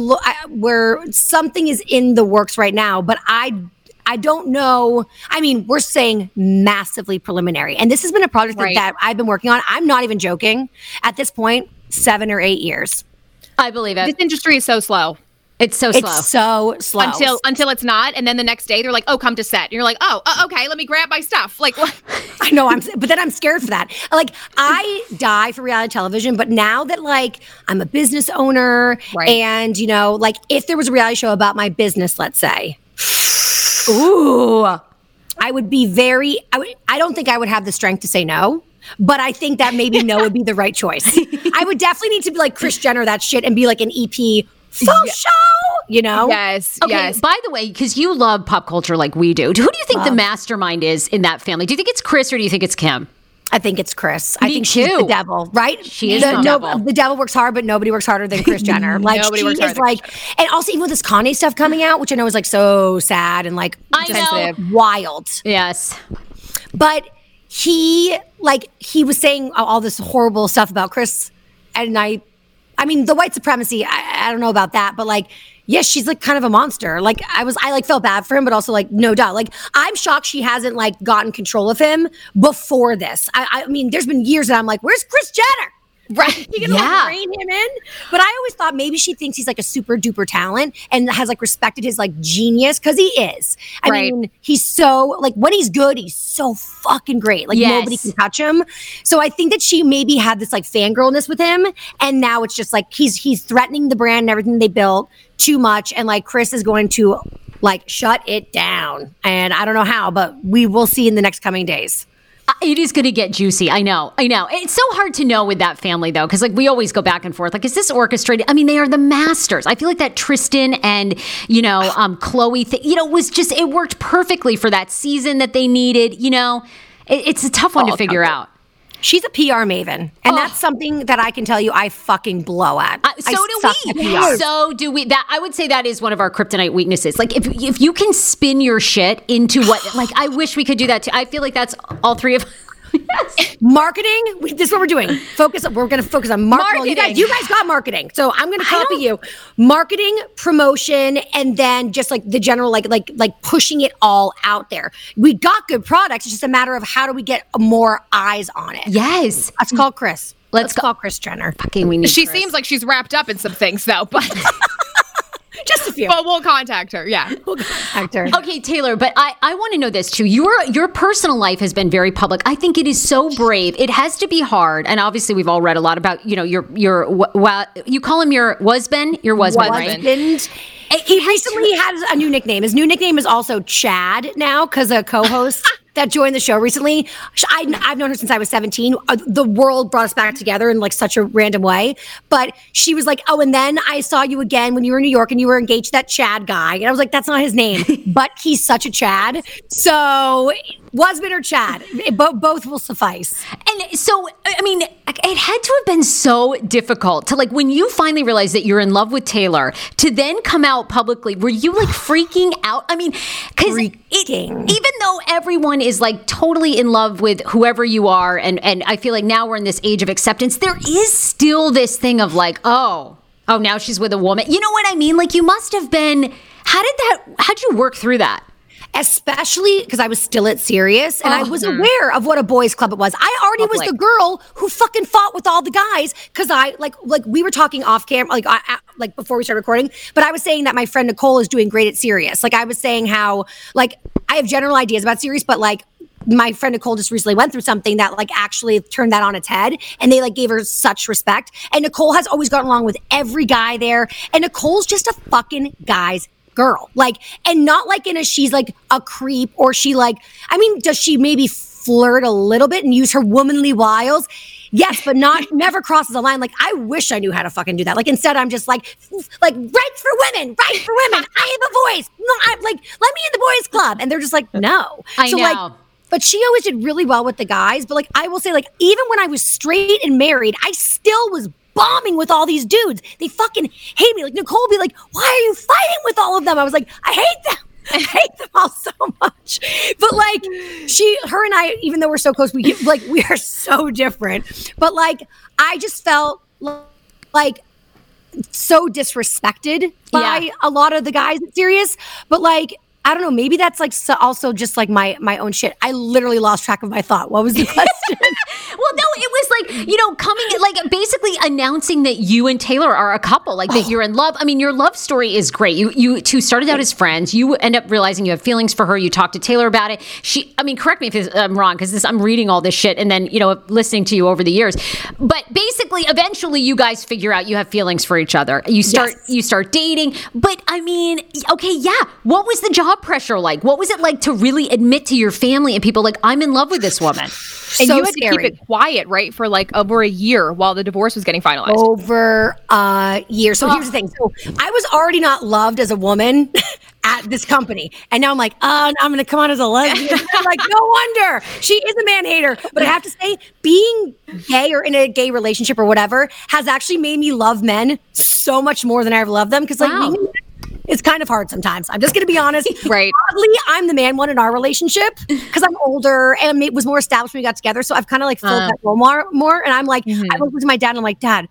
where something is in the works right now, but I don't know. I mean, we're saying massively preliminary. And this has been a project that I've been working on. I'm not even joking. At this point, 7 or 8 years. I believe it. This industry is so slow. It's so slow. Until it's not, and then the next day they're like, "Oh, come to set." And you're like, "Oh, okay, let me grab my stuff." Like, what? I know, but then I'm scared for that. Like, I die for reality television, but now that, like, I'm a business owner, and, you know, like, if there was a reality show about my business, let's say, ooh, I would be very. I don't think I would have the strength to say no. But I think that maybe no would be the right choice. I would definitely need to be like Kris Jenner, that shit, and be like an EP. Show, you know? Yes. Okay. Yes. By the way, because you love pop culture like we do, who do you think the mastermind is in that family? Do you think it's Kris or do you think it's Kim? I think it's Kris. I think she's the devil, right? She is the devil. The devil works hard, but nobody works harder than Kris Jenner. Like, nobody works harder. And also, even with this Kanye stuff coming out, which I know is like so sad and like wild. Yes. But he was saying all this horrible stuff about Kris, and I mean, the white supremacy, I don't know about that, but, like, yes, she's, like, kind of a monster. Like, I felt bad for him, but also, like, no doubt. Like, I'm shocked she hasn't, like, gotten control of him before this. I mean, there's been years that I'm like, where's Kris Jenner? Right? You can rein him in? But I always thought maybe she thinks he's, like, a super-duper talent and has, like, respected his, like, genius, because he is. I mean, he's so, like, when he's good, he's so fucking great. Like, nobody can touch him. So I think that she maybe had this, like, fangirlness with him, and now it's just, like, he's threatening the brand and everything they built too much, and, like, Kris is going to, like, shut it down. And I don't know how, but we will see in the next coming days. It is going to get juicy. I know. It's so hard to know with that family, though, because, like, we always go back and forth. Like, is this orchestrated? I mean, they are the masters. I feel like that Tristan and, you know, Chloe thing, you know, was just, it worked perfectly for that season that they needed. You know, it's a tough one to figure out. She's a PR maven, and that's something that I can tell you I fucking blow at. So do we. That I would say that is one of our kryptonite weaknesses. Like, if you can spin your shit into what, like, I wish we could do that too. I feel like that's all three of us. Yes. Marketing. This is what we're doing. We're going to focus on marketing. You guys got marketing, so I'm going to copy you. Marketing, promotion, and then just like the general, like pushing it all out there. We got good products. It's just a matter of how do we get more eyes on it. Yes, let's call Kris. Let's call Kris Jenner. Fucking, we need. She seems like she's wrapped up in some things though, but. Just a few. But we'll contact her. Yeah. We'll contact her. Okay, Taylor, but I want to know this too. Your personal life has been very public. I think it is so brave. It has to be hard. And obviously we've all read a lot about, you know, you call him your husband, right? He recently has a new nickname. His new nickname is also Chad now, because a co-host that joined the show recently. I've known her since I was 17. The world brought us back together in like such a random way. But she was like, oh, and then I saw you again when you were in New York and you were engaged to that Chad guy. And I was like, that's not his name. But he's such a Chad. So Wasman or Chad. Both will suffice. And so, I mean, it had to have been so difficult to, like, when you finally realize that you're in love with Taylor, to then come out publicly, were you, like, freaking out? I mean, because even though everyone is, like, totally in love with whoever you are, and I feel like now we're in this age of acceptance, there is still this thing of, like, oh, now she's with a woman. You know what I mean? Like, you must have been, how'd you work through that? Especially because I was still at Sirius and I was aware of what a boys club it was. I already was the girl who fucking fought with all the guys because I like we were talking off camera, like before we started recording, but I was saying that my friend Nicole is doing great at Sirius. Like I was saying how like I have general ideas about Sirius, but like my friend Nicole just recently went through something that like actually turned that on its head and they like gave her such respect. And Nicole has always gotten along with every guy there. And Nicole's just a fucking guy's girl, like, and not like in a she's like a creep or she like, I mean, does she maybe flirt a little bit and use her womanly wiles? Yes, but not never crosses a line. Like I wish I knew how to fucking do that. Like instead I'm just like rights for women, I have a voice, I'm like, let me in the boys club, and they're just like, no. I so know. Like, but she always did really well with the guys, but like I will say, like, even when I was straight and married, I still was bombing with all these dudes. They fucking hate me. Like Nicole would be like, why are you fighting with all of them? I was like, I hate them all so much. But like her and I, even though we're so close, we are so different. But like I just felt like so disrespected by a lot of the guys at Sirius. But like, I don't know, maybe that's like also just like my own shit. I literally lost track of my thought. What was the question? Well, no, it was like, you know, coming, like basically announcing that you and Taylor are a couple, like that you're in love. I mean, your love story is great. You two started out as friends. You end up realizing you have feelings for her. You talk to Taylor about it. She, I mean, correct me if I'm wrong, because I'm reading all this shit and then, you know, listening to you over the years. But basically, eventually you guys figure out you have feelings for each other. You start dating. But I mean, okay, yeah. What was the job pressure like? What was it like to really admit to your family and people like, I'm in love with this woman? And so you had to keep it quiet, right? For like over a year while the divorce was getting finalized. Over a year. So here's the thing. So I was already not loved as a woman at this company. And now I'm like, I'm going to come on as a lesbian. Like, no wonder. She is a man hater. But I have to say, being gay or in a gay relationship or whatever has actually made me love men so much more than I ever loved them. Because like, it's kind of hard sometimes. I'm just going to be honest. Right. Oddly, I'm the man one in our relationship because I'm older and it was more established when we got together. So I've kind of like filled that role more. And I'm like, I look to my dad and I'm like, Dad,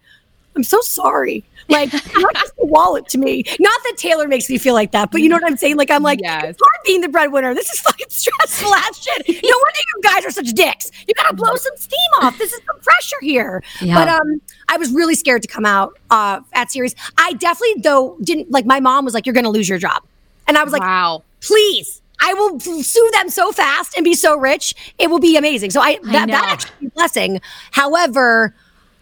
I'm so sorry. Like, not just a wallet to me. Not that Taylor makes me feel like that, but you know what I'm saying? Like, I'm like, it's hard being the breadwinner. This is fucking stressful ass shit. No wonder you guys are such dicks. You got to blow some steam off. This is some pressure here. Yeah. But I was really scared to come out at Sirius. I definitely, though, didn't, like, my mom was like, you're going to lose your job. And I was like, wow, please. I will sue them so fast and be so rich. It will be amazing. So that actually is a blessing. However,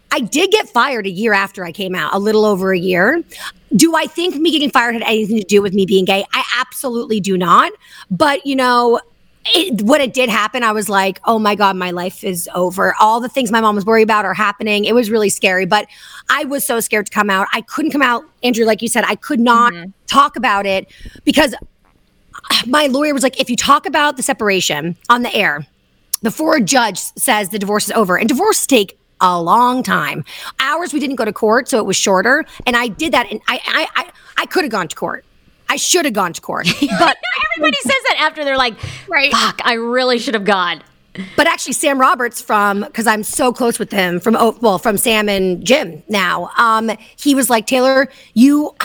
I did get fired a year after I came out, a little over a year. Do I think me getting fired had anything to do with me being gay? I absolutely do not. But, you know, when it did happen, I was like, oh my God, my life is over. All the things my mom was worried about are happening. It was really scary, but I was so scared to come out. I couldn't come out, Andrew, like you said, I could not talk about it because my lawyer was like, if you talk about the separation on the air before a judge says the divorce is over, and divorces take a long time. Hours we didn't go to court, so it was shorter. And I did that, and I could have gone to court. I should have gone to court. But everybody says that after they're like, fuck, I really should have gone. But actually, Sam Roberts because I'm so close with him from Sam and Jim now. He was like, Taylor, you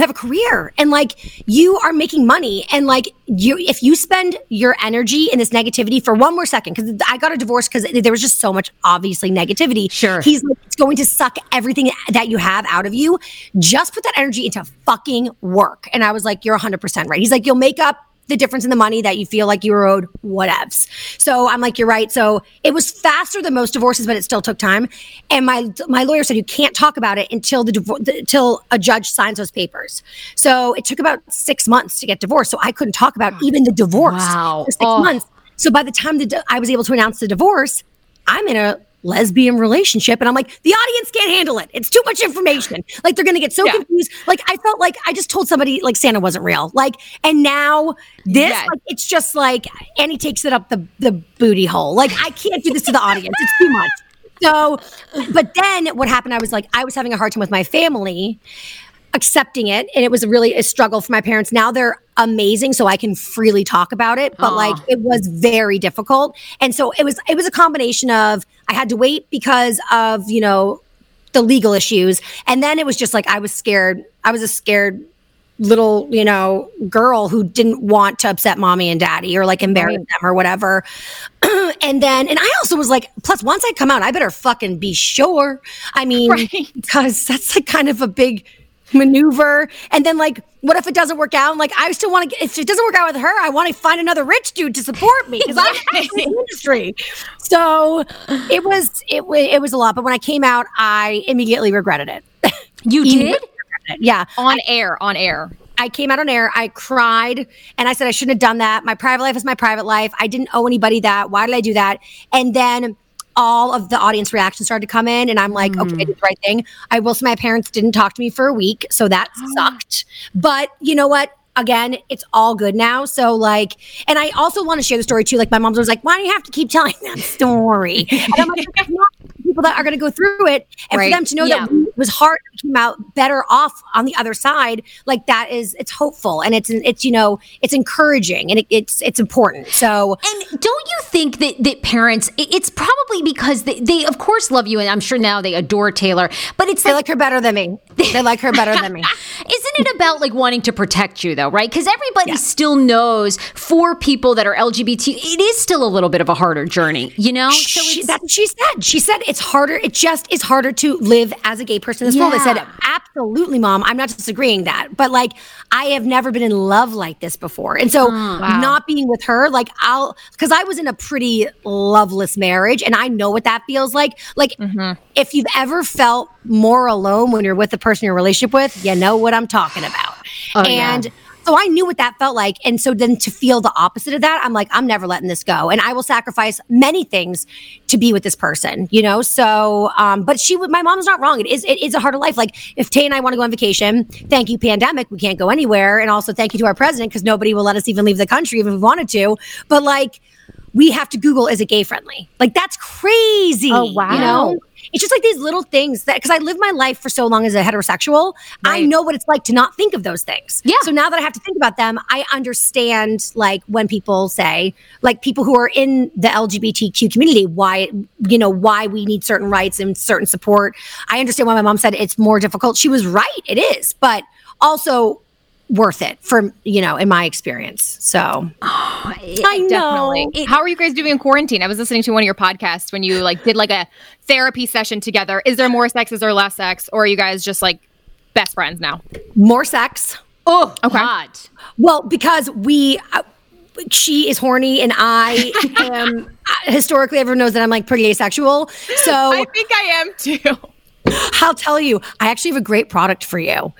have a career and like you are making money and like if you spend your energy in this negativity for one more second, because I got a divorce because there was just so much obviously negativity. Sure. He's like, it's going to suck everything that you have out of you. Just put that energy into fucking work. And I was like, you're 100% right. He's like, you'll make up the difference in the money that you feel like you were owed, whatevs. So I'm like, you're right. So it was faster than most divorces, but it still took time. And my lawyer said you can't talk about it until until a judge signs those papers. So it took about 6 months to get divorced. So I couldn't talk about even the divorce for 6 months. So by the time I was able to announce the divorce, I'm in a lesbian relationship. And I'm like, the audience can't handle it. It's too much information. Like, they're going to get so confused. Like, I felt like I just told somebody, like, Santa wasn't real. Like, and now this, like, it's just like, and he takes it up the booty hole. Like, I can't do this to the audience. It's too much. So, but then what happened, I was like, I was having a hard time with my family accepting it. And it was really a struggle for my parents. Now they're amazing, so I can freely talk about it. But like, it was very difficult. And so it was a combination of, I had to wait because of, you know, the legal issues. And then it was just like, I was scared. I was a scared little, you know, girl who didn't want to upset mommy and daddy or like embarrass them or whatever. And I also was like, plus once I come out, I better fucking be sure. I mean, because that's like kind of a big maneuver. And then like, what if it doesn't work out? And like, I still want to get, if it doesn't work out with her, I want to find another rich dude to support me because I'm in the industry. So it was a lot. But when I came out, I immediately regretted it. You did? Yeah. On air. I came out on air. I cried and I said, I shouldn't have done that. My private life is my private life. I didn't owe anybody that. Why did I do that? And then all of the audience reactions started to come in and I'm like, okay, I did the right thing. I will say my parents didn't talk to me for a week. So that sucked. But you know what? Again, it's all good now. So like, and I also want to share the story too. Like, my mom's always like, why do you have to keep telling that story? And I'm like, there's not people that are going to go through it. And for them to know that it was hard, we came out better off on the other side. Like, that is, it's hopeful and it's, you know, it's encouraging and it's important. So. And don't you think that parents, it's probably because they of course love you. And I'm sure now they adore Taylor, but it's like her better than me. They like her better than me. Isn't it about like wanting to protect you though? Right? Because everybody still knows, for people that are LGBT, it is still a little bit of a harder journey, you know? That's what she said. She said it's harder. It just is harder to live as a gay person in this world. I said, absolutely, Mom. I'm not disagreeing that. But like, I have never been in love like this before. And so not being with her, like because I was in a pretty loveless marriage and I know what that feels like. Like if you've ever felt more alone when you're with the person you're in a relationship with, you know what I'm talking about. Oh, and so I knew what that felt like. And so then to feel the opposite of that, I'm like, I'm never letting this go. And I will sacrifice many things to be with this person, you know? So, but my mom's not wrong. It is a harder life. Like, if Tay and I want to go on vacation, thank you, pandemic, we can't go anywhere. And also thank you to our president, because nobody will let us even leave the country even if we wanted to. But like, we have to Google, is it gay friendly? Like, that's crazy. Oh, wow. You know? It's just like these little things that, because I lived my life for so long as a heterosexual, I know what it's like to not think of those things. Yeah. So now that I have to think about them, I understand, like, when people say, like, people who are in the LGBTQ community, why we need certain rights and certain support. I understand why my mom said it's more difficult. She was right. It is. But also worth it for, you know, in my experience. So I know. Definitely. How are you guys doing in quarantine? I was listening to one of your podcasts when you like did like a therapy session together. Is there more sex? Is there less sex? Or are you guys just like best friends now? More sex. Oh, okay. God. Well, because she is horny and I am, historically everyone knows that I'm like pretty asexual. So I think I am too. I'll tell you, I actually have a great product for you.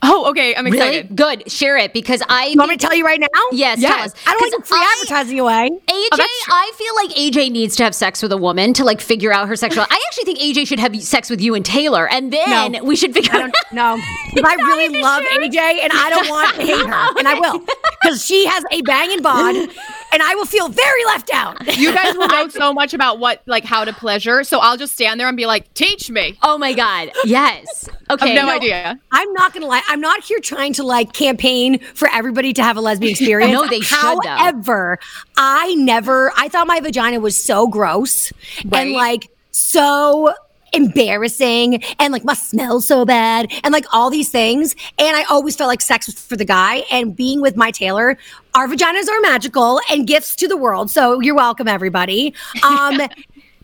Oh, okay. I'm excited. Really? Good. Share it, because you want me to tell you right now? Yes. Tell us. I don't want to free advertising away. I feel like AJ needs to have sex with a woman to like figure out her sexuality. I actually think AJ should have sex with you and Taylor, and then we should figure out. No. I really love AJ, and I don't want to hate her, and I will, because she has a banging bod, and I will feel very left out. You guys will know so much about how to pleasure, so I'll just stand there and be like, teach me. Oh my God. Yes. Okay. I have no idea. I'm not going to lie. I'm not here trying to like campaign for everybody to have a lesbian experience. No, they should. However, I thought my vagina was so gross and like so embarrassing and like must smell so bad and like all these things. And I always felt like sex was for the guy, and being with my Taylor, our vaginas are magical and gifts to the world. So you're welcome, everybody.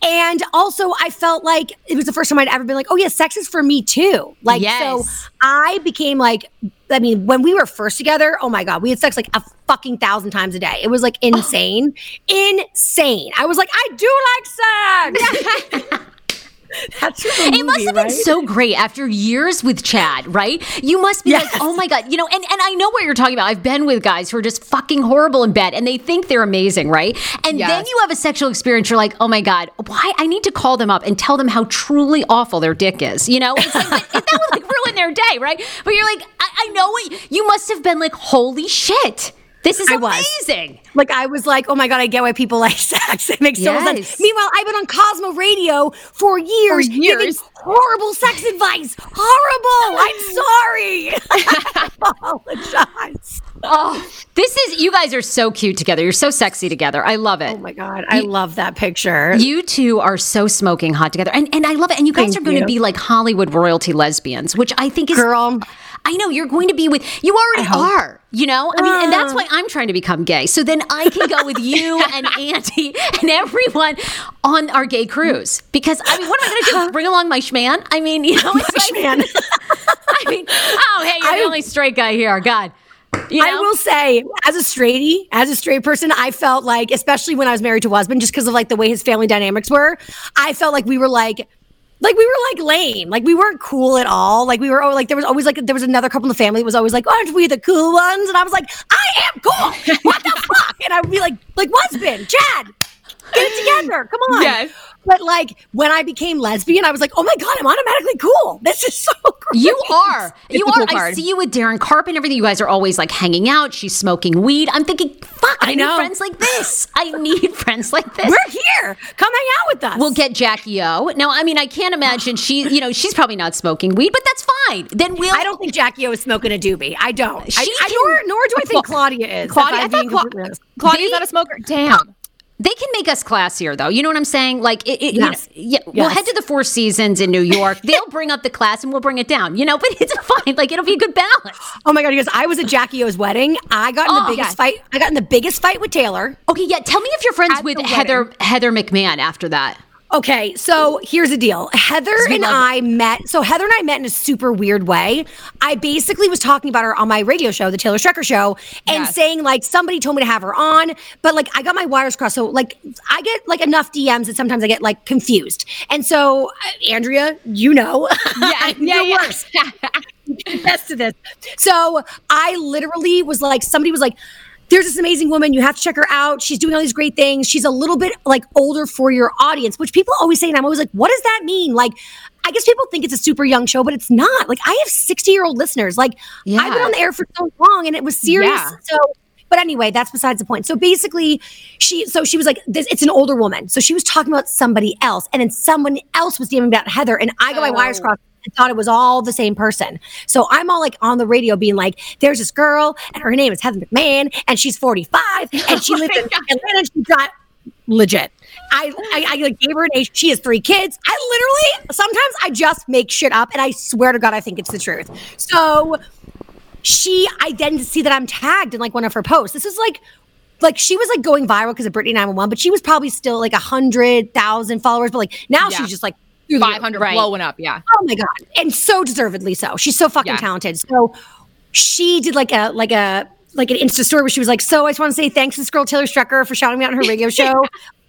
And also, I felt like it was the first time I'd ever been like, oh, yeah, sex is for me, too. Like, so I became like, I mean, when we were first together, oh, my God, we had sex like a fucking 1,000 times a day. It was like insane. I was like, I do like sex. That's it movie, must have been so great after years with Chad, right? You must be like, oh my God, you know, and I know what you're talking about. I've been with guys who are just fucking horrible in bed and they think they're amazing, right? And then you have a sexual experience, you're like, oh my God, why? I need to call them up and tell them how truly awful their dick is, you know? It's like, that would like ruin their day, right? But you're like, I know what, you must have been like, holy shit. This is amazing. Like, I was like, oh my God, I get why people like sex. It makes so much sense. Meanwhile, I've been on Cosmo Radio for years. Giving horrible sex advice. Horrible. I'm sorry. I apologize. Oh, this is, you guys are so cute together. You're so sexy together. I love it. Oh my God. I love that picture. You two are so smoking hot together. And I love it. And you guys are going to be like Hollywood royalty lesbians, which I think is. Girl. I know you're going to be with, you already are, you know? I mean, and that's why I'm trying to become gay. So then I can go with you and Andy and everyone on our gay cruise. Because, I mean, what am I going to do? Bring along my schman? I mean, you know, it's my like, I mean, oh, hey, you're the only straight guy here. God. You know? I will say, as a straight person, I felt like, especially when I was married to a husband, just because of like the way his family dynamics were, I felt like we were like lame, like we weren't cool at all. Like we were there was another couple in the family that was always like, aren't we the cool ones? And I was like, I am cool. What the fuck? And I would be like husband, Chad, get it together. Come on. Yes. But like when I became lesbian, I was like, oh my God, I'm automatically cool. This is so great. You are. I see you with Darren Karp and everything. You guys are always like hanging out. She's smoking weed. I'm thinking, fuck, I need friends like this. I need friends like this. We're here. Come hang out with us. We'll get Jackie O. Now, I mean, I can't imagine she's probably not smoking weed, but that's fine. Then I don't think Jackie O is smoking a doobie. I don't. Nor do I think Claudia is. Claudia's not a smoker. Damn. They can make us classier, though. You know what I'm saying? Like, we'll head to the Four Seasons in New York. They'll bring up the class and we'll bring it down, you know? But it's fine. Like, it'll be a good balance. Oh, my God. Because I was at Jackie O's wedding. I got in the biggest fight. I got in the biggest fight with Taylor. Okay, yeah. Tell me if you're friends with Heather McMahon after that. Okay, so here's the deal. Heather and I met in a super weird way. I basically was talking about her on my radio show, The Taylor Strecker Show, and saying, like, somebody told me to have her on, but, like, I got my wires crossed. So, like, I get, like, enough DMs that sometimes I get, like, confused. And so, Andrea, you know. Yeah. Worst. Best to this. So, I literally was, like, somebody was, like, there's this amazing woman. You have to check her out. She's doing all these great things. She's a little bit like older for your audience, which people always say. And I'm always like, what does that mean? Like, I guess people think it's a super young show, but it's not. Like, I have 60-year-old listeners. Like, I've been on the air for so long and it was serious. Yeah. So, but anyway, that's besides the point. So basically she was like, it's an older woman. So she was talking about somebody else. And then someone else was DMing about Heather. And I got my wires crossed. I thought it was all the same person. So I'm all like on the radio being like, there's this girl and her name is Heather McMahon and she's 45 and she lives in Atlanta and she got legit. I gave her an age. She has 3 kids. I literally, sometimes I just make shit up and I swear to God, I think it's the truth. So I then see that I'm tagged in like one of her posts. This is like she was like going viral because of Britney 911, but she was probably still like 100,000 followers. But like now she's just like, 500 blowing up, yeah. Oh my God, and so deservedly so. She's so fucking talented. So she did like an Insta story where she was like, "So I just want to say thanks to this girl Taylor Strecker for shouting me out on her radio show.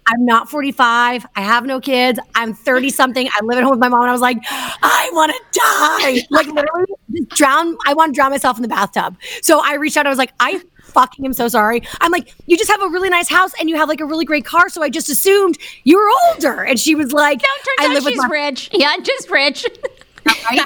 I'm not 45. I have no kids. I'm 30 something. I live at home with my mom." And I was like, "I want to die. Like literally drown. I want to drown myself in the bathtub." So I reached out. I was like, "I fucking am so sorry." I'm like, "You just have a really nice house and you have like a really great car, so I just assumed you were older." And she was like, "No, turns out she's rich. Yeah, just rich." Right?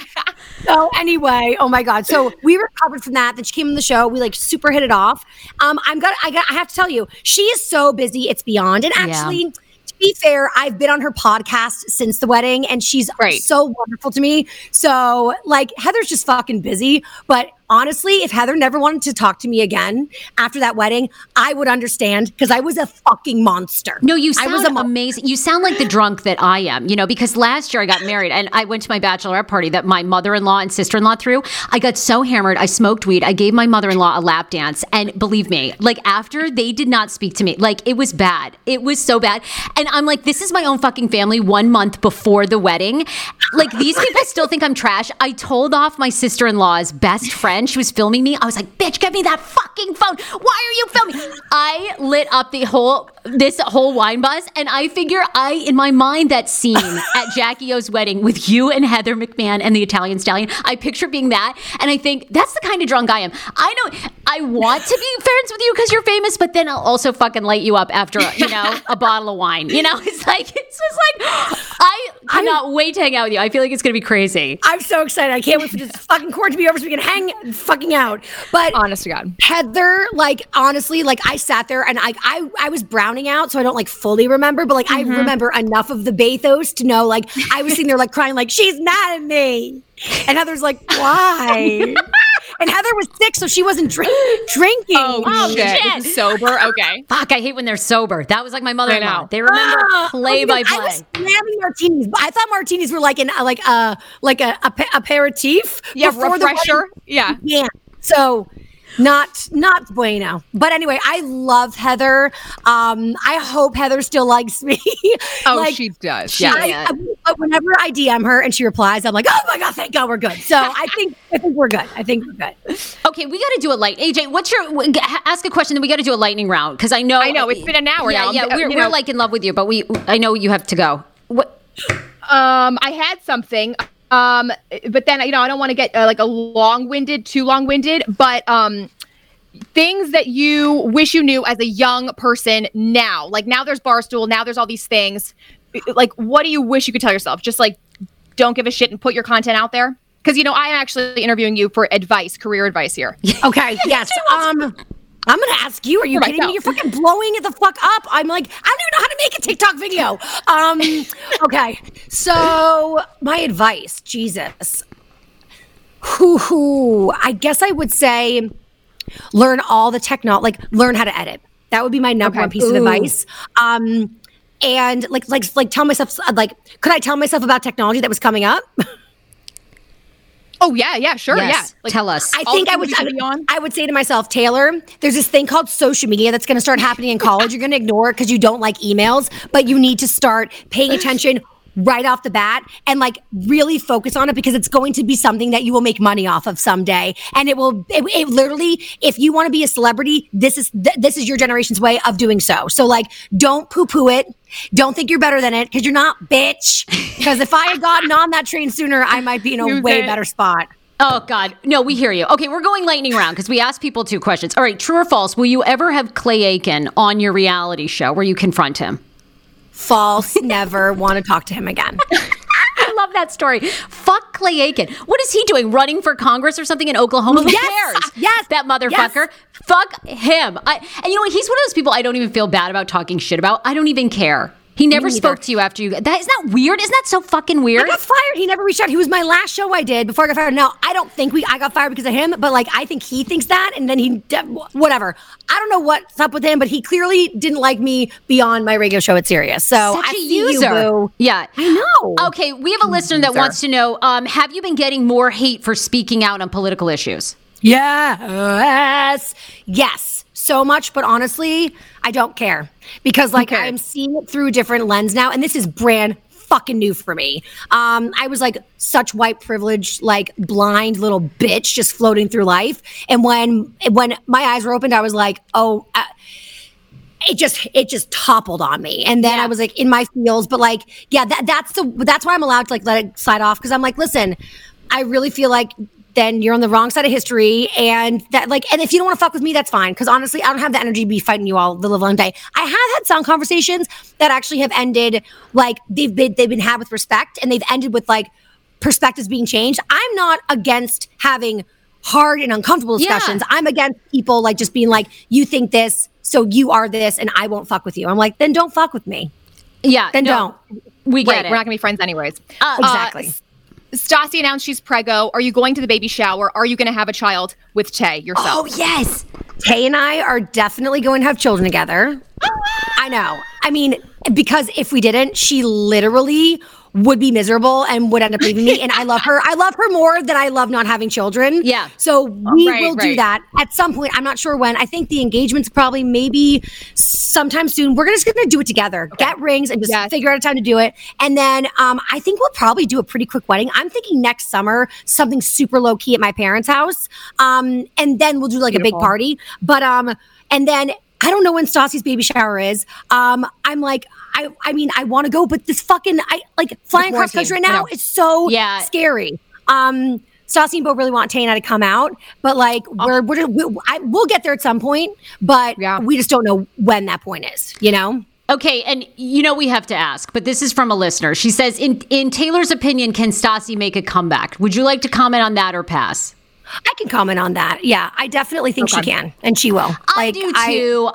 So anyway, oh my God. So we recovered from that. Then she came on the show. We like super hit it off. I have to tell you, she is so busy. It's beyond. And actually, to be fair, I've been on her podcast since the wedding, and she's so wonderful to me. So like, Heather's just fucking busy. But honestly, if Heather never wanted to talk to me again after that wedding, I would understand because I was a fucking monster. No, you sound amazing. You sound like the drunk that I am, you know, because last year I got married and I went to my bachelorette party that my mother-in-law and sister-in-law threw. I got so hammered. I smoked weed. I gave my mother-in-law a lap dance. And believe me, like after they did not speak to me, like it was bad. It was so bad. And I'm like, this is my own fucking family 1 month before the wedding. Like these people still think I'm trash. I told off my sister-in-law's best friend friend. She was filming me. I was like, bitch, get me that fucking phone. Why are you filming? I lit up the whole, this whole wine bus. And I figure in my mind, that scene at Jackie O's wedding with you and Heather McMahon and the Italian Stallion, I picture being that. And I think that's the kind of drunk I am. I know I want to be friends with you because you're famous, but then I'll also fucking light you up after, you know, a bottle of wine. You know, it's just like, I cannot wait to hang out with you. I feel like it's going to be crazy. I'm so excited. I can't wait for this fucking court to be over so we can hang fucking out. But honest to God, Heather, like, honestly, like, I sat there and I was browning out, so I don't like fully remember, but like I remember enough of the bathos to know, like, I was sitting there like crying, like, she's mad at me. And Heather's like, why? And Heather was sick, so she wasn't drinking. Oh, shit. Sober? Okay. Fuck, I hate when they're sober. That was like my mother-in-law. They remember play-by-play. I was slamming martinis. I thought martinis were like an aperitif. Yeah, refresher. Yeah. Yeah. So... Not bueno. But anyway, I love Heather. I hope Heather still likes me. Oh, like, she does. Yeah. But whenever I DM her and she replies, I'm like, oh my God, thank God we're good. So I think we're good. I think we're good. Okay, we got to do a light. AJ, ask a question, then we got to do a lightning round because I know it's been an hour now. Yeah, we're like in love with you, but I know you have to go. What? I had something. But then, you know, I don't want to get like too long-winded, but things that you wish you knew as a young person now, like now there's Barstool, now there's all these things, like what do you wish you could tell yourself? Just like, don't give a shit and put your content out there. Cause you know, I'm actually interviewing you for advice, career advice here. Okay. Yes. I'm going to ask you, are you kidding me? You're fucking blowing it the fuck up. I'm like, I don't even know how to make a TikTok video. Okay. So my advice, Jesus. I guess I would say learn all the technology, like learn how to edit. That would be my number one piece of advice. And like tell myself, like, could I tell myself about technology that was coming up? Oh, yeah, sure, yes. Yeah. Like, tell us. I think I would say to myself, Taylor, there's this thing called social media that's going to start happening in college. You're going to ignore it because you don't like emails, but you need to start paying attention right off the bat and like really focus on it because it's going to be something that you will make money off of someday. And it will, it literally, if you want to be a celebrity, this is your generation's way of doing so. So like, don't poo-poo it. Don't think you're better than it because you're not, bitch. Because if I had gotten on that train sooner, I might be in a way better spot. Oh, God. No, we hear you. Okay, we're going lightning round because we asked people two questions. All right, true or false, will you ever have Clay Aiken on your reality show where you confront him? False. Never want to talk to him again. I love that story. Fuck Clay Aiken. What is he doing? Running for Congress or something in Oklahoma? Who cares? Yes. That motherfucker. Yes. Fuck him. And you know what? He's one of those people I don't even feel bad about talking shit about. I don't even care. He never spoke to you after you. That is not weird. Isn't that so fucking weird? I got fired. He never reached out. He was my last show I did before I got fired. Now I don't think I got fired because of him, but like I think he thinks that, and then whatever. I don't know what's up with him, but he clearly didn't like me beyond my regular show at Sirius. So such a user. Yeah, I know. Okay, we have a listener that wants to know: have you been getting more hate for speaking out on political issues? Yes. So much, but honestly, I don't care because like I'm seeing it through a different lens now, and this is brand fucking new for me. I was like such white privilege, like blind little bitch just floating through life, and when my eyes were opened, I was like, oh, it just toppled on me, and then I was like in my feels, but like that's why I'm allowed to like let it slide off because I'm like, listen, I really feel like. Then you're on the wrong side of history, and that like, and if you don't want to fuck with me, that's fine. Because honestly, I don't have the energy to be fighting you all the live long day. I have had some conversations that actually have ended like they've been had with respect, and they've ended with like perspectives being changed. I'm not against having hard and uncomfortable discussions. Yeah. I'm against people like just being like, you think this, so you are this, and I won't fuck with you. I'm like, then don't fuck with me. Yeah, then don't. We get it. We're not gonna be friends anyways. Exactly. Stassi announced she's preggo. Are you going to the baby shower? Are you going to have a child with Tay yourself? Oh, yes. Tay and I are definitely going to have children together. I know. I mean, because if we didn't, she literally would be miserable and would end up leaving me. And I love her. I love her more than I love not having children. Yeah. So we will do that at some point. I'm not sure when. I think the engagement's probably maybe sometime soon. We're just going to do it together. Okay. Get rings and just figure out a time to do it. And then I think we'll probably do a pretty quick wedding. I'm thinking next summer, something super low key at my parents' house. And then we'll do like a big party. But and then I don't know when Stassi's baby shower is. I'm like, I mean, I want to go, but this fucking, flying cross country right now is so scary. Stassi and Bo really want Tana to come out, but we'll get there at some point, but we just don't know when that point is, you know? Okay, and you know we have to ask, but this is from a listener. She says, in Taylor's opinion, can Stassi make a comeback? Would you like to comment on that or pass? I can comment on that. Yeah, I definitely think she can, and she will. I do too.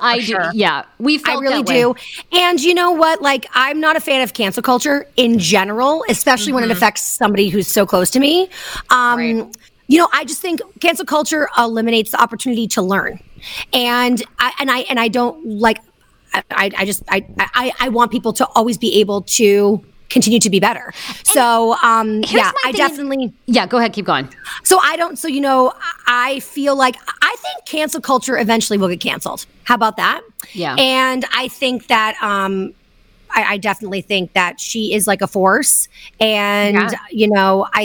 Yeah, I really do. And you know what? I'm not a fan of cancel culture in general, especially when it affects somebody who's so close to me. You know, I just think cancel culture eliminates the opportunity to learn, and I want people to always be able to continue to be better. So, go ahead. Keep going. I feel like I think cancel culture eventually will get canceled. How about that? Yeah. And I think that, I definitely think that she is like a force and, I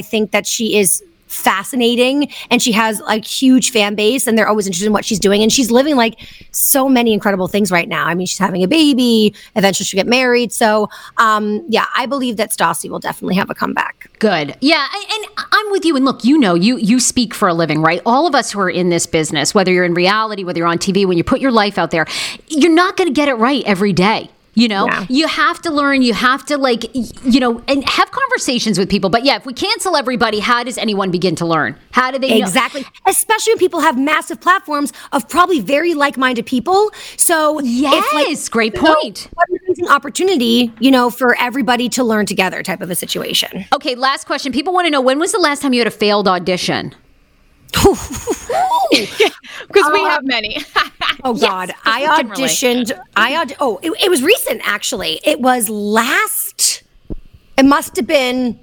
think that she is fascinating and she has like huge fan base and they're always interested in what she's doing, and she's living like so many incredible things right now. I mean, she's having a baby, eventually she'll get married, so I believe that Stassi will definitely have a comeback. Good. Yeah, and I'm with you, and look, you speak for a living, right? All of us who are in this business, whether you're in reality, whether you're on TV, when you put your life out there, you're not going to get it right every day. You know, you have to learn, you have to and have conversations with people. But if we cancel everybody, how does anyone begin to learn? How do they know? Especially when people have massive platforms of probably very like-minded people. So great point. An opportunity, for everybody to learn together type of a situation. Okay, last question. People want to know, when was the last time you had a failed audition? Because we have many. Oh God, yes, it was recent actually. It was it must have been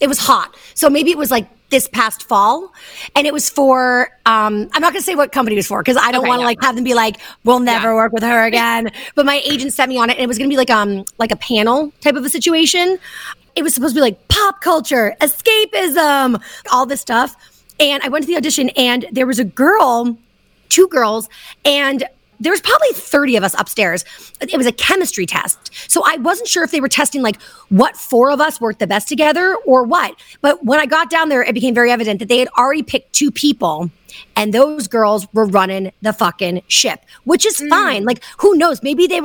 it was hot. So maybe it was this past fall, and it was for I'm not gonna say what company it was for because I don't want to have them be we'll never work with her again. But my agent sent me on it, and it was gonna be like a panel type of a situation. It was supposed to be pop culture, escapism, all this stuff. And I went to the audition, and there was a girl, two girls, and there was probably 30 of us upstairs. It was a chemistry test. So I wasn't sure if they were testing what four of us worked the best together or what. But when I got down there, it became very evident that they had already picked two people, and those girls were running the fucking ship, which is fine. Who knows? Maybe they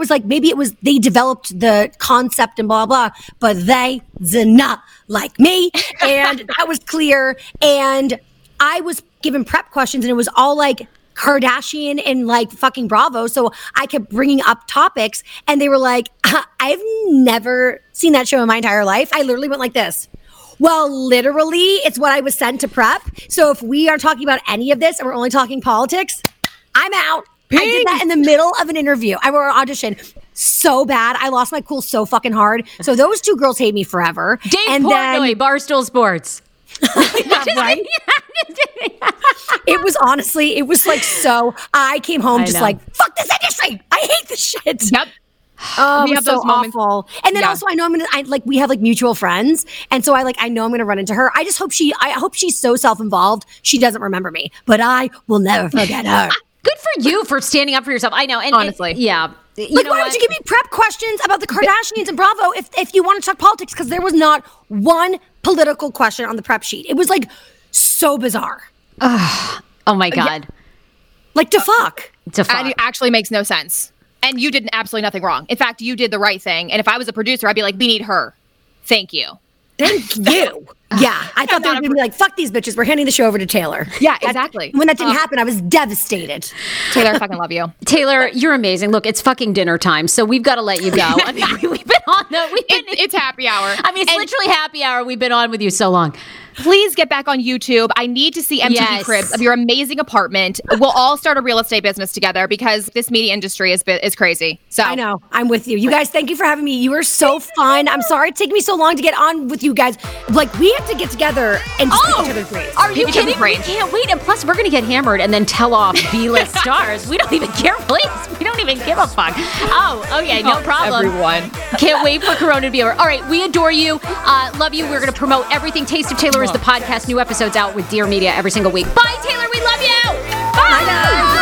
developed the concept and blah, blah, but they did not like me. And that was clear. And I was given prep questions, and it was all Kardashian and fucking Bravo. So I kept bringing up topics, and they were like, I've never seen that show in my entire life. I literally went like this. Well, literally, it's what I was sent to prep. So if we are talking about any of this and we're only talking politics, I'm out. Pink. I did that in the middle of an interview. I were audition so bad. I lost my cool so fucking hard. So those two girls hate me forever. Dave Portnoy, Barstool Sports. Right? It was I came home fuck this industry, I hate this shit. Yep. Oh, we have so those moments. Awful. And then also I know I'm gonna we have mutual friends, and so I know I'm gonna run into her. I just hope she's so self-involved she doesn't remember me, but I will never forget her. Good for you for standing up for yourself. I know. And honestly, why would you give me prep questions about the Kardashians and Bravo if you want to talk politics? Because there was not one political question on the prep sheet. It was so bizarre. Ugh. Oh my God. Yeah. To fuck. And it actually makes no sense. And you did absolutely nothing wrong. In fact, you did the right thing. And if I was a producer, I'd be like, we need her. Thank you. Yeah. I thought they were going to be fuck these bitches. We're handing the show over to Taylor. Yeah, exactly. When that didn't happen, I was devastated. Taylor, I fucking love you. Taylor, you're amazing. Look, it's fucking dinner time, so we've got to let you go. I mean, we've been on. It's happy hour. I mean, it's literally happy hour. We've been on with you so long. Please get back on YouTube. I need to see MTV Cribs of your amazing apartment. We'll all start a real estate business together because this media industry is crazy. So I know. I'm with you. You guys, thank you for having me. You were so fun. I'm sorry it took me so long to get on with you guys. Like, we have to get together and just pick each other's brains. Are you kidding? We can't wait. And plus, we're going to get hammered and then tell off B-list stars. We don't even care, please. We don't even give a fuck. Oh, yeah, no problem. Everyone. Can't wait for Corona to be over. All right, we adore you. Love you. We're going to promote everything Taste of Taylor is the podcast. New episodes out with Dear Media every single week. Bye, Taylor. We love you. Bye. Bye.